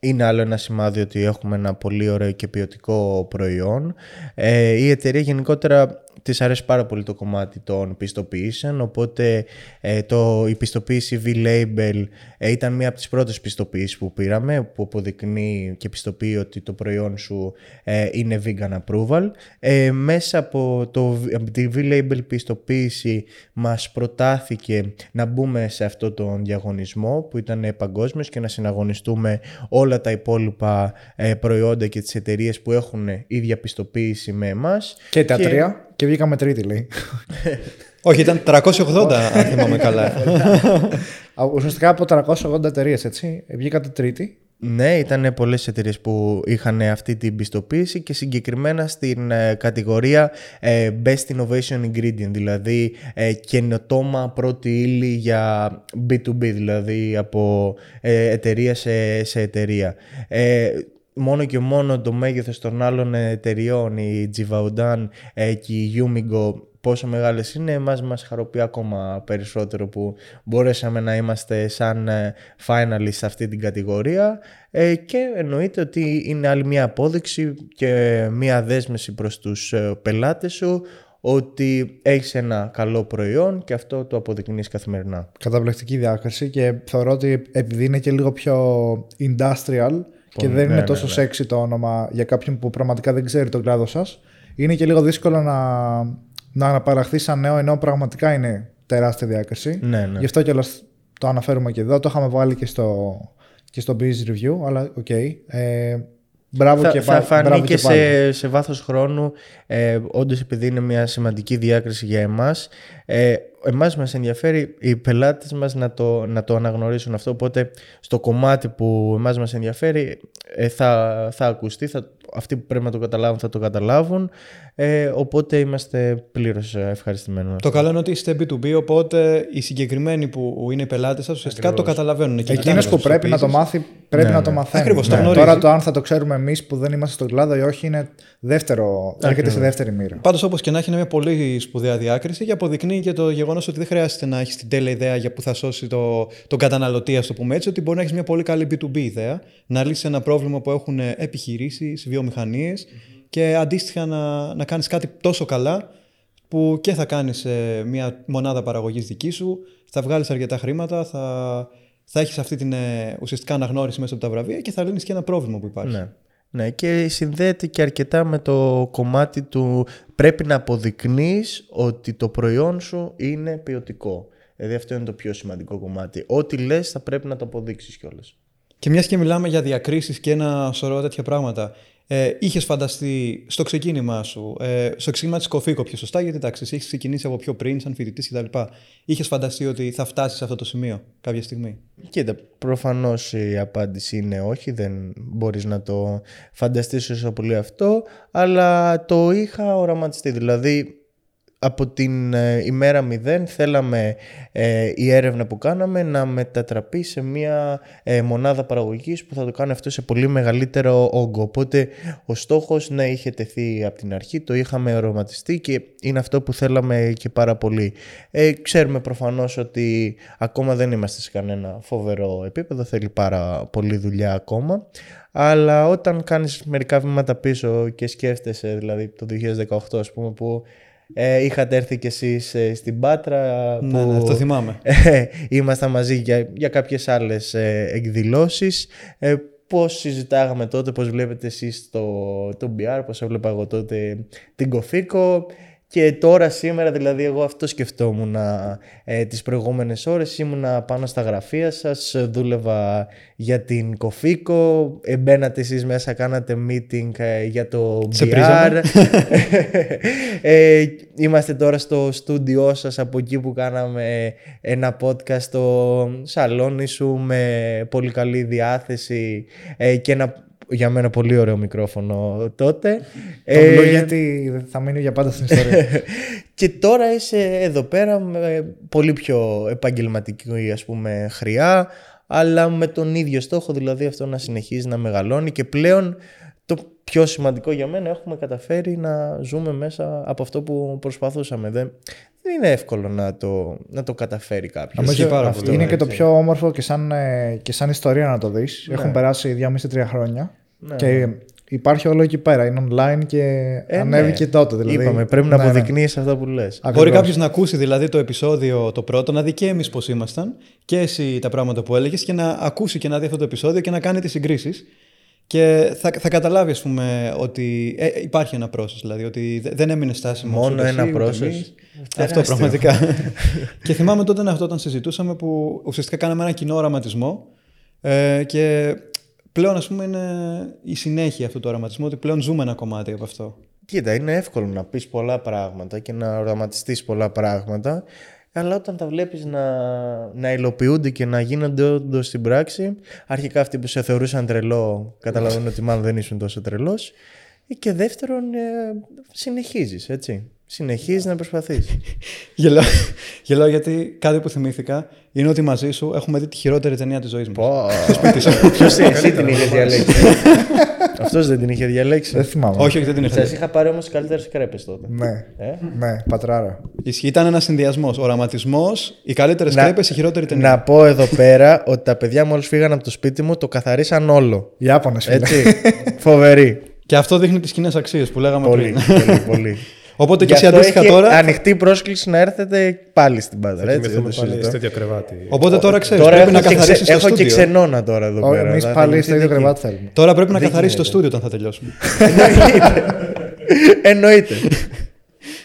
είναι άλλο ένα σημάδι ότι έχουμε ένα πολύ ωραίο και ποιοτικό προϊόν. Ε, η εταιρεία γενικότερα της αρέσει πάρα πολύ το κομμάτι των πιστοποιήσεων, οπότε ε, το, η πιστοποίηση V-Label ε, ήταν μία από τις πρώτες πιστοποιήσεις που πήραμε, που αποδεικνύει και πιστοποιεί ότι το προϊόν σου ε, είναι vegan approval. Ε, μέσα από, το, από τη V-Label πιστοποίηση μας προτάθηκε να μπούμε σε αυτό τον διαγωνισμό που ήταν παγκόσμιος και να συναγωνιστούμε όλα τα υπόλοιπα ε, προϊόντα και τις εταιρείες που έχουν ίδια πιστοποίηση με εμάς. Και τα και... τρία. Και βγήκαμε τρίτη, λέει. Όχι, ήταν τριακόσια ογδόντα, αν θυμάμαι καλά. Ουσιαστικά από τριακόσιες ογδόντα εταιρείες, έτσι, βγήκατε τρίτη. Ναι, ήταν πολλές εταιρείες που είχαν αυτή την πιστοποίηση και συγκεκριμένα στην κατηγορία Best Innovation Ingredient, δηλαδή καινοτόμα πρώτη ύλη για μπι του μπι, δηλαδή από εταιρεία σε, σε εταιρεία. Μόνο και μόνο το μέγεθος των άλλων εταιριών, η Givaudan ε, και η Yumigo, πόσο μεγάλες είναι, εμάς μας χαροποιεί ακόμα περισσότερο που μπορέσαμε να είμαστε σαν finalists σε αυτή την κατηγορία ε, και εννοείται ότι είναι άλλη μια απόδειξη και μια δέσμευση προς τους πελάτες σου ότι έχεις ένα καλό προϊόν και αυτό το αποδεικνύεις καθημερινά. Καταπληκτική διάκριση και θεωρώ ότι επειδή είναι και λίγο πιο industrial και δεν ναι, είναι τόσο ναι, ναι. sexy το όνομα για κάποιον που πραγματικά δεν ξέρει τον κλάδο σας. Είναι και λίγο δύσκολο να, να αναπαραχθεί σαν νέο, ενώ πραγματικά είναι τεράστια διάκριση. Ναι, ναι. Γι' αυτό κιόλας το αναφέρουμε και εδώ. Το είχαμε βάλει και στο, και στο business review, αλλά οκ. Okay. Ε, Μπράβο θα, και θα φανεί και, και σε, σε βάθος χρόνου, ε, όντως επειδή είναι μια σημαντική διάκριση για εμάς. Ε, εμάς μας ενδιαφέρει οι πελάτες μας να το, να το αναγνωρίσουν αυτό, οπότε στο κομμάτι που εμάς μας ενδιαφέρει ε, θα, θα ακουστεί, θα, αυτοί που πρέπει να το καταλάβουν θα το καταλάβουν, ε, οπότε είμαστε πλήρως ευχαριστημένοι. Το καλό είναι ότι είστε μπι του μπι, οπότε οι συγκεκριμένοι που είναι οι πελάτες σας ουσιαστικά Ακριβώς. το καταλαβαίνουν. Εκείνος που πρέπει να το μάθει πρέπει ναι, να ναι. το μαθαίνει. Ακριβώς, ναι. το Τώρα το αν θα το ξέρουμε εμείς που δεν είμαστε στον κλάδο ή όχι είναι δεύτερο, έρχεται σε δεύτερη μοίρα. Πάντως όπως και να έχει είναι μια πολύ σπουδαία διάκριση και αποδεικνύει και το γεγονός ότι δεν χρειάζεται να έχεις την τέλεια ιδέα για που θα σώσει το, τον καταναλωτή, ας το πούμε έτσι, ότι μπορεί να έχεις μια πολύ καλή μπι του μπι ιδέα, να λύσεις ένα πρόβλημα που έχουν επιχειρήσεις, βιομηχανίες mm-hmm. και αντίστοιχα να, να κάνεις κάτι τόσο καλά που και θα κάνεις ε, μια μονάδα παραγωγής δική σου, θα βγάλεις αρκετά χρήματα, θα, θα έχεις αυτή την ε, ουσιαστικά αναγνώριση μέσα από τα βραβεία και θα λύνεις και ένα πρόβλημα που υπάρχει. Ναι. Ναι, και συνδέεται και αρκετά με το κομμάτι του πρέπει να αποδεικνύεις ότι το προϊόν σου είναι ποιοτικό. Δηλαδή αυτό είναι το πιο σημαντικό κομμάτι. Ό,τι λες θα πρέπει να το αποδείξεις κιόλας. Και μιας και μιλάμε για διακρίσεις και ένα σωρό τέτοια πράγματα, ε, είχες φανταστεί στο ξεκίνημά σου, ε, στο ξεκίνημα της Cofeeco πιο σωστά, γιατί εντάξει, έχεις ξεκινήσει από πιο πριν, σαν φοιτητής κτλ. Είχες φανταστεί ότι θα φτάσεις σε αυτό το σημείο κάποια στιγμή? Κοίτα, προφανώς η απάντηση είναι όχι, δεν μπορείς να το φανταστείς όσο πολύ αυτό, αλλά το είχα οραματιστεί. Δηλαδή, από την ε, ημέρα μηδέν θέλαμε ε, η έρευνα που κάναμε να μετατραπεί σε μια ε, μονάδα παραγωγής που θα το κάνει αυτό σε πολύ μεγαλύτερο όγκο. Οπότε ο στόχος να είχε τεθεί από την αρχή, το είχαμε οραματιστεί και είναι αυτό που θέλαμε και πάρα πολύ. Ε, ξέρουμε προφανώς ότι ακόμα δεν είμαστε σε κανένα φοβερό επίπεδο, θέλει πάρα πολύ δουλειά ακόμα. Αλλά όταν κάνεις μερικά βήματα πίσω και σκέφτεσαι, δηλαδή το δύο χιλιάδες δεκαοκτώ ας πούμε, που Ε, είχατε έρθει κι εσείς ε, στην Πάτρα. Ναι, που... ναι, το θυμάμαι. Ήμασταν μαζί για, για κάποιες άλλες ε, εκδηλώσεις. Ε, πώς συζητάγαμε τότε, πώς βλέπετε εσείς το, το μπι αρ, πώς έβλεπα εγώ τότε την Cofeeco. Και τώρα σήμερα, δηλαδή, εγώ αυτό σκεφτόμουν ε, τις προηγούμενες ώρες. Ήμουνα πάνω στα γραφεία σας, δούλευα για την Cofeeco. Ε, μπαίνατε εσείς μέσα, κάνατε meeting ε, για το μπι αρ. ε, είμαστε τώρα στο στούντιό σας, από εκεί που κάναμε ένα podcast στο σαλόνι σου με πολύ καλή διάθεση ε, και ένα... για μένα πολύ ωραίο μικρόφωνο τότε. Το λέω γιατί θα μείνει για πάντα στην ιστορία. Και τώρα είσαι εδώ πέρα με πολύ πιο επαγγελματική, ας πούμε, χρειά, αλλά με τον ίδιο στόχο, δηλαδή αυτό να συνεχίζει να μεγαλώνει και πλέον το πιο σημαντικό για μένα, έχουμε καταφέρει να ζούμε μέσα από αυτό που προσπαθούσαμε. Δεν, δεν είναι εύκολο να το, να το καταφέρει κάποιος. Είναι, πάρα αυτό, είναι και το πιο όμορφο και σαν, και σαν ιστορία να το δεις. Ναι. Έχουν περάσει δυόμιση με τρία χρόνια ναι. και υπάρχει όλο εκεί πέρα. Είναι online και ε, ανέβηκε ναι. τότε. Δηλαδή. Είπαμε, πρέπει ναι, να αποδεικνύεις ναι. αυτά που λες. Μπορεί κάποιος να ακούσει δηλαδή το επεισόδιο το πρώτο, να δει και εμείς πώς ήμασταν και εσύ τα πράγματα που έλεγες και να ακούσει και να δει αυτό το επεισόδιο και να κάνει τις συγκρίσεις. Και θα, θα καταλάβει, ας πούμε, ότι ε, υπάρχει ένα process, δηλαδή ότι δεν έμεινε στάσιμο. Μόνο ένα process. Αυτό πραγματικά. Και θυμάμαι τότε αυτό όταν συζητούσαμε που ουσιαστικά κάναμε ένα κοινό οραματισμό ε, και πλέον, ας πούμε, είναι η συνέχεια αυτού του οραματισμού, ότι πλέον ζούμε ένα κομμάτι από αυτό. Κοίτα, είναι εύκολο να πεις πολλά πράγματα και να οραματιστείς πολλά πράγματα, αλλά όταν τα βλέπεις να, να υλοποιούνται και να γίνονται όντως στην πράξη, αρχικά αυτοί που σε θεωρούσαν τρελό καταλαβαίνουν ότι μάλλον δεν ήσουν τόσο τρελός, και δεύτερον ε, συνεχίζεις, έτσι. Συνεχίζεις να προσπαθείς. Γελάω, γελάω γιατί κάτι που θυμήθηκα είναι ότι μαζί σου έχουμε δει τη χειρότερη ταινία της ζωής μας. Ποιος εσύ την είχε διαλέξει? Αυτός δεν την είχε διαλέξει. Δεν θυμάμαι. Όχι, όχι, δεν την είχε διαλέξει. Σας είχα πάρει όμως καλύτερες κρέπες τότε. Ναι, ε? ναι, πατράρα. Ήταν ένας συνδυασμός. Οραματισμός, οι καλύτερες κρέπες, η χειρότερη ταινία. Να πω εδώ πέρα ότι τα παιδιά μόλις φύγαν από το σπίτι μου το καθαρίσαν όλο. Ιάπωνες. Έτσι. Φοβερή. Και αυτό δείχνει τις κοινές αξίες που λέγαμε πριν. Πολύ, πολύ. Οπότε και εσύ αντίστοιχα τώρα. Ανοιχτή πρόσκληση να έρθετε πάλι στην Πάτρα. Οπότε τώρα ξέρεις. Τώρα πρέπει να καθαρίσεις ξε... το στούντιο. Έχω και ξενώνα τώρα εδώ πέρα. Εμείς πάλι στο ίδιο κρεβάτι θέλουμε. Τώρα πρέπει να καθαρίσεις το στούντιο όταν θα τελειώσουμε. Εννοείται. Εννοείται.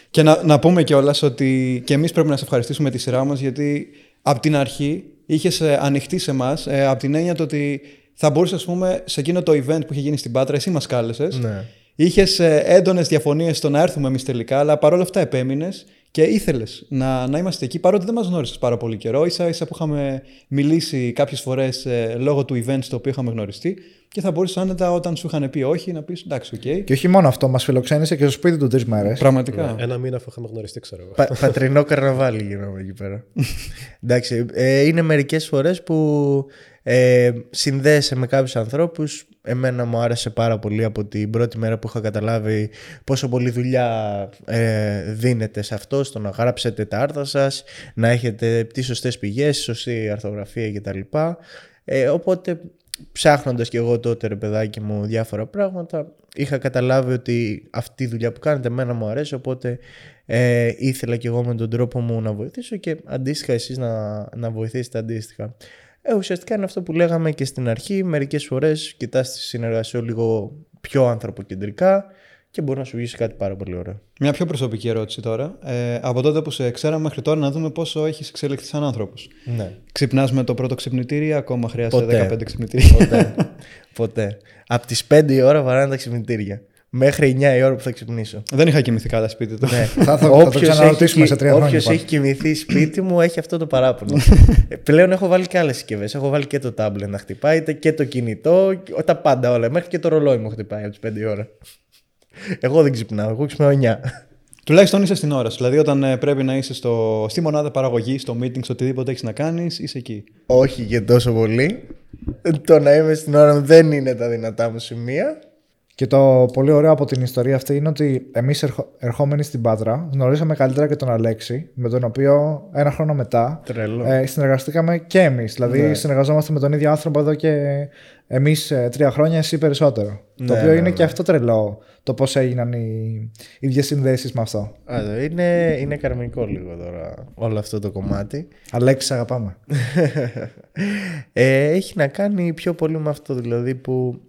Και να, να πούμε κιόλας ότι και εμείς πρέπει να σε ευχαριστήσουμε τη σειρά μας, γιατί από την αρχή είχες ανοιχτεί σε εμάς από την έννοια το ότι θα μπορούσε, ας πούμε, σε εκείνο το event που είχε γίνει στην Πάτρα, εσύ μας κάλεσες. Ναι. Είχες έντονες διαφωνίες στο να έρθουμε εμείς τελικά, αλλά παρόλα αυτά επέμεινες και ήθελες να, να είμαστε εκεί, παρότι δεν μας γνώρισες πάρα πολύ καιρό. Ίσα ίσα που είχαμε μιλήσει κάποιες φορές ε, λόγω του event στο οποίο είχαμε γνωριστεί, και θα μπορούσες άνετα όταν σου είχαν πει όχι να πεις εντάξει, οκ. Okay. Και όχι μόνο αυτό, μας φιλοξένησε και στο σπίτι του τρεις μέρες. Πραγματικά. Ναι, ένα μήνα αφού είχαμε γνωριστεί, ξέρω εγώ. Πα, πατρινό καρναβάλι γίναμε εκεί πέρα. Εντάξει. Ε, είναι μερικές φορές που ε, συνδέεσαι με κάποιους ανθρώπους. Εμένα μου άρεσε πάρα πολύ από την πρώτη μέρα που είχα καταλάβει πόσο πολλή δουλειά ε, δίνεται σε αυτό, στο να γράψετε τα άρθρα σας, να έχετε τις σωστές πηγές, σωστή αρθογραφία κτλ. Ε, οπότε ψάχνοντας και εγώ τότε, ρε παιδάκι μου, διάφορα πράγματα, είχα καταλάβει ότι αυτή η δουλειά που κάνετε εμένα μου αρέσει, οπότε ε, ήθελα και εγώ με τον τρόπο μου να βοηθήσω και αντίστοιχα εσείς να, να βοηθήσετε αντίστοιχα. Ε, ουσιαστικά είναι αυτό που λέγαμε και στην αρχή. Μερικές φορές κοιτάς τη συνεργασία λίγο πιο ανθρωποκεντρικά και μπορεί να σου βγει κάτι πάρα πολύ ωραίο. Μια πιο προσωπική ερώτηση τώρα. Ε, από τότε που σε ξέραμε μέχρι τώρα, να δούμε πόσο έχεις εξελιχθεί σαν άνθρωπος. Ναι. Ξυπνάς με το πρώτο ξυπνητήρι, ακόμα χρειάζεται Ποτέ. δεκαπέντε ξυπνητήρια. Ποτέ. Ποτέ. Από τις πέντε η ώρα βαράνε τα ξυπνητήρια. Μέχρι εννιά η ώρα που θα ξυπνήσω. Δεν είχα κοιμηθεί καλά σπίτι του. Ναι. θα, θα, όποιος θα το ξαναρωτήσουμε έχει, σε τρία χρόνια. Όποιος έχει κοιμηθεί σπίτι μου έχει αυτό το παράπονο. Πλέον έχω βάλει και άλλες συσκευές. Έχω βάλει και το τάμπλετ να χτυπάει και το κινητό. Τα πάντα όλα. Μέχρι και το ρολόι μου χτυπάει από τις πέντε η ώρα. Εγώ δεν ξυπνάω. Εγώ ξυπνάω εννιά. Τουλάχιστον είσαι στην ώρα σου. Δηλαδή, όταν ε, πρέπει να είσαι στο, στη μονάδα παραγωγή, στο meeting, στο οτιδήποτε έχεις να κάνεις, είσαι εκεί. Όχι και τόσο πολύ. Το να είμαι στην ώρα μου δεν είναι τα δυνατά μου σημεία. Και το πολύ ωραίο από την ιστορία αυτή είναι ότι εμείς ερχο... ερχόμενοι στην Πάτρα γνωρίσαμε καλύτερα και τον Αλέξη, με τον οποίο ένα χρόνο μετά ε, συνεργαστήκαμε και εμείς. Δηλαδή, ναι. συνεργαζόμαστε με τον ίδιο άνθρωπο εδώ και εμείς ε, τρία χρόνια, εσύ περισσότερο. Ναι, το οποίο ναι, είναι ναι. και αυτό τρελό, το πώς έγιναν οι ίδιες συνδέσεις με αυτό. Άδω, είναι, είναι καρμικό λίγο τώρα όλο αυτό το κομμάτι. Αλέξη, αγαπάμε. ε, έχει να κάνει πιο πολύ με αυτό, δηλαδή που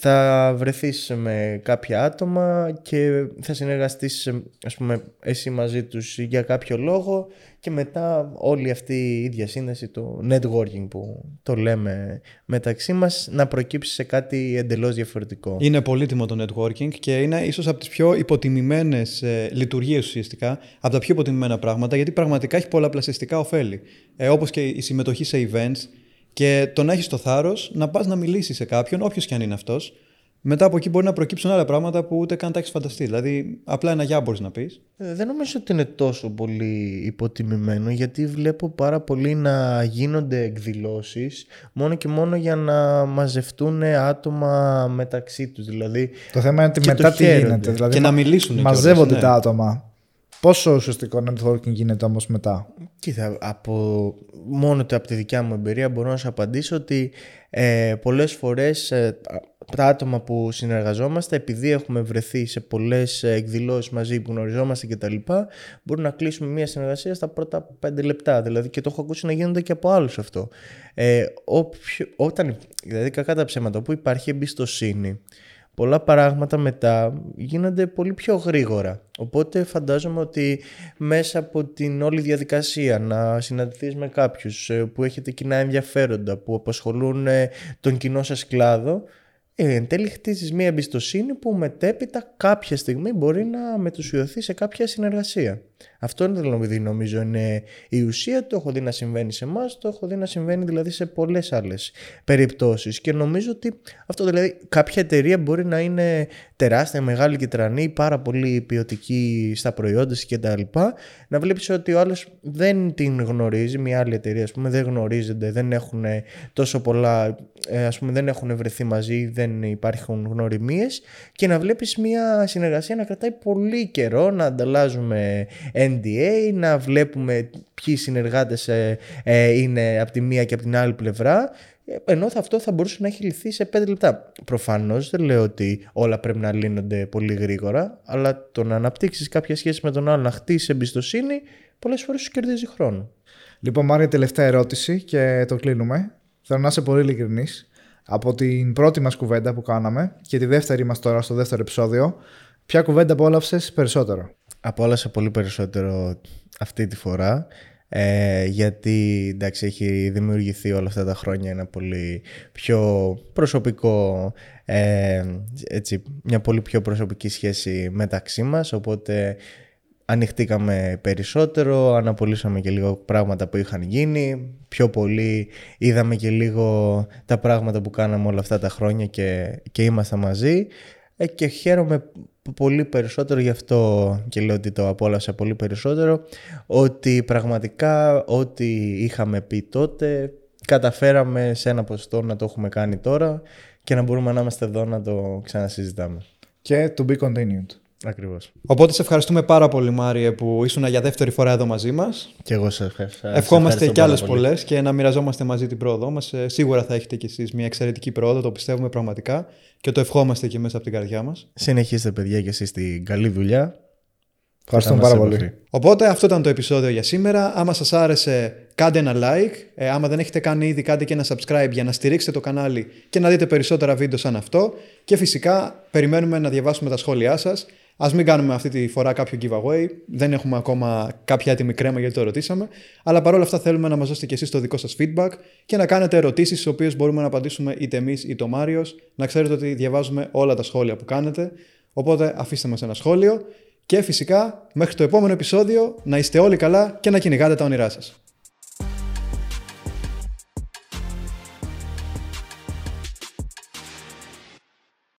θα βρεθείς με κάποια άτομα και θα συνεργαστείς, ας πούμε, εσύ μαζί τους για κάποιο λόγο και μετά όλη αυτή η διασύνδεση, το networking που το λέμε μεταξύ μας, να προκύψει σε κάτι εντελώς διαφορετικό. Είναι πολύτιμο το networking και είναι ίσως από τις πιο υποτιμημένες ε, λειτουργίες ουσιαστικά, από τα πιο υποτιμημένα πράγματα, γιατί πραγματικά έχει πολλαπλασιαστικά ωφέλη, ε, όπως και η συμμετοχή σε events. Και το να έχεις το θάρρος να πας να μιλήσεις σε κάποιον, όποιος και αν είναι αυτός, μετά από εκεί μπορεί να προκύψουν άλλα πράγματα που ούτε καν τα έχεις φανταστεί. Δηλαδή, απλά ένα γεια μπορείς να πεις. Δεν νομίζω ότι είναι τόσο πολύ υποτιμημένο, γιατί βλέπω πάρα πολύ να γίνονται εκδηλώσεις μόνο και μόνο για να μαζευτούν άτομα μεταξύ τους. Δηλαδή, το θέμα είναι ότι μετά τι γίνεται. Δηλαδή, και να μιλήσουν. Μαζεύονται και όλες, ναι. τα άτομα. Πόσο ουσιαστικό networking γίνεται όμως μετά? Κοίτα, από... μόνο από τη δικιά μου εμπειρία μπορώ να σου απαντήσω ότι ε, πολλές φορές ε, τα άτομα που συνεργαζόμαστε, επειδή έχουμε βρεθεί σε πολλές εκδηλώσεις μαζί που γνωριζόμαστε κτλ, μπορούν να κλείσουμε μια συνεργασία στα πρώτα πέντε λεπτά. Δηλαδή, και το έχω ακούσει να γίνονται και από άλλους αυτό. Ε, όποιο... Όταν, δηλαδή, κακά τα ψέματα, όπου υπάρχει εμπιστοσύνη, πολλά πράγματα μετά γίνονται πολύ πιο γρήγορα. Οπότε φαντάζομαι ότι μέσα από την όλη διαδικασία να συναντηθείς με κάποιους που έχετε κοινά ενδιαφέροντα, που απασχολούν τον κοινό σας κλάδο, εν τέλει χτίζεις μια εμπιστοσύνη που μετέπειτα κάποια στιγμή μπορεί να μετουσιωθεί σε κάποια συνεργασία. Αυτό είναι, νομίζω, είναι η ουσία. Το έχω δει να συμβαίνει σε εμάς, το έχω δει να συμβαίνει δηλαδή σε πολλές άλλες περιπτώσεις. Και νομίζω ότι αυτό, δηλαδή, κάποια εταιρεία μπορεί να είναι τεράστια, μεγάλη και τρανή, πάρα πολύ ποιοτική στα προϊόντα και τα λοιπά. Να βλέπεις ότι ο άλλος δεν την γνωρίζει, μια άλλη εταιρεία, ας πούμε, δεν γνωρίζονται, δεν έχουν τόσο πολλά, ας πούμε, δεν έχουν βρεθεί μαζί, δεν υπάρχουν γνωριμίες. Και να βλέπεις μια συνεργασία να κρατάει πολύ καιρό, να ανταλλάζουμε εν ντι έι, να βλέπουμε ποιοι συνεργάτες ε, ε, είναι από τη μία και από την άλλη πλευρά, ενώ θα, αυτό θα μπορούσε να έχει λυθεί σε πέντε λεπτά. Προφανώς δεν λέω ότι όλα πρέπει να λύνονται πολύ γρήγορα, αλλά το να αναπτύξεις κάποια σχέση με τον άλλο, να χτίσεις εμπιστοσύνη, πολλές φορές σου κερδίζει χρόνο. Λοιπόν, Μάρια, τελευταία ερώτηση και το κλείνουμε. Θέλω να είσαι πολύ ειλικρινής. Από την πρώτη μας κουβέντα που κάναμε και τη δεύτερη μας τώρα στο δεύτερο επεισόδιο, ποια κουβέντα απόλαυσες περισσότερο? Απόλαυσα πολύ περισσότερο αυτή τη φορά Ε, γιατί εντάξει, έχει δημιουργηθεί όλα αυτά τα χρόνια ένα πολύ πιο προσωπικό, ε, έτσι, μια πολύ πιο προσωπική σχέση μεταξύ μας, οπότε ανοιχτήκαμε περισσότερο, αναπολύσαμε και λίγο πράγματα που είχαν γίνει, πιο πολύ είδαμε και λίγο τα πράγματα που κάναμε όλα αυτά τα χρόνια και, και ήμασταν μαζί, ε, και χαίρομαι πολύ περισσότερο, γι' αυτό και λέω ότι το απόλαυσα πολύ περισσότερο, ότι πραγματικά ό,τι είχαμε πει τότε καταφέραμε σε ένα ποσοστό να το έχουμε κάνει τώρα και να μπορούμε να είμαστε εδώ να το ξανασυζητάμε. Και to be continued. Ακριβώς. Οπότε σε ευχαριστούμε πάρα πολύ, Μάριε, που ήσουν για δεύτερη φορά εδώ μαζί μας. Και εγώ σε ευχαριστώ. Ευχόμαστε και άλλες πολλές και να μοιραζόμαστε μαζί την πρόοδό μας. Σίγουρα θα έχετε κι εσείς μια εξαιρετική πρόοδο, το πιστεύουμε πραγματικά και το ευχόμαστε και μέσα από την καρδιά μας. Συνεχίστε, παιδιά, κι εσείς την καλή δουλειά. Ευχαριστούμε πάρα πολύ. πολύ. Οπότε αυτό ήταν το επεισόδιο για σήμερα. Άμα σας άρεσε, κάντε ένα like. Ε, άμα δεν έχετε κάνει ήδη, κάντε και ένα subscribe για να στηρίξετε το κανάλι και να δείτε περισσότερα βίντεο σαν αυτό. Και φυσικά περιμένουμε να διαβάσουμε τα σχόλιά σας. Ας μην κάνουμε αυτή τη φορά κάποιο giveaway. Δεν έχουμε ακόμα κάποια έτοιμη κρέμα γιατί το ρωτήσαμε. Αλλά παρόλα αυτά θέλουμε να μας δώσετε και εσείς το δικό σας feedback και να κάνετε ερωτήσεις στις οποίες μπορούμε να απαντήσουμε είτε εμείς είτε ο Μάριος. Να ξέρετε ότι διαβάζουμε όλα τα σχόλια που κάνετε. Οπότε αφήστε μας ένα σχόλιο. Και φυσικά μέχρι το επόμενο επεισόδιο να είστε όλοι καλά και να κυνηγάτε τα όνειρά σας.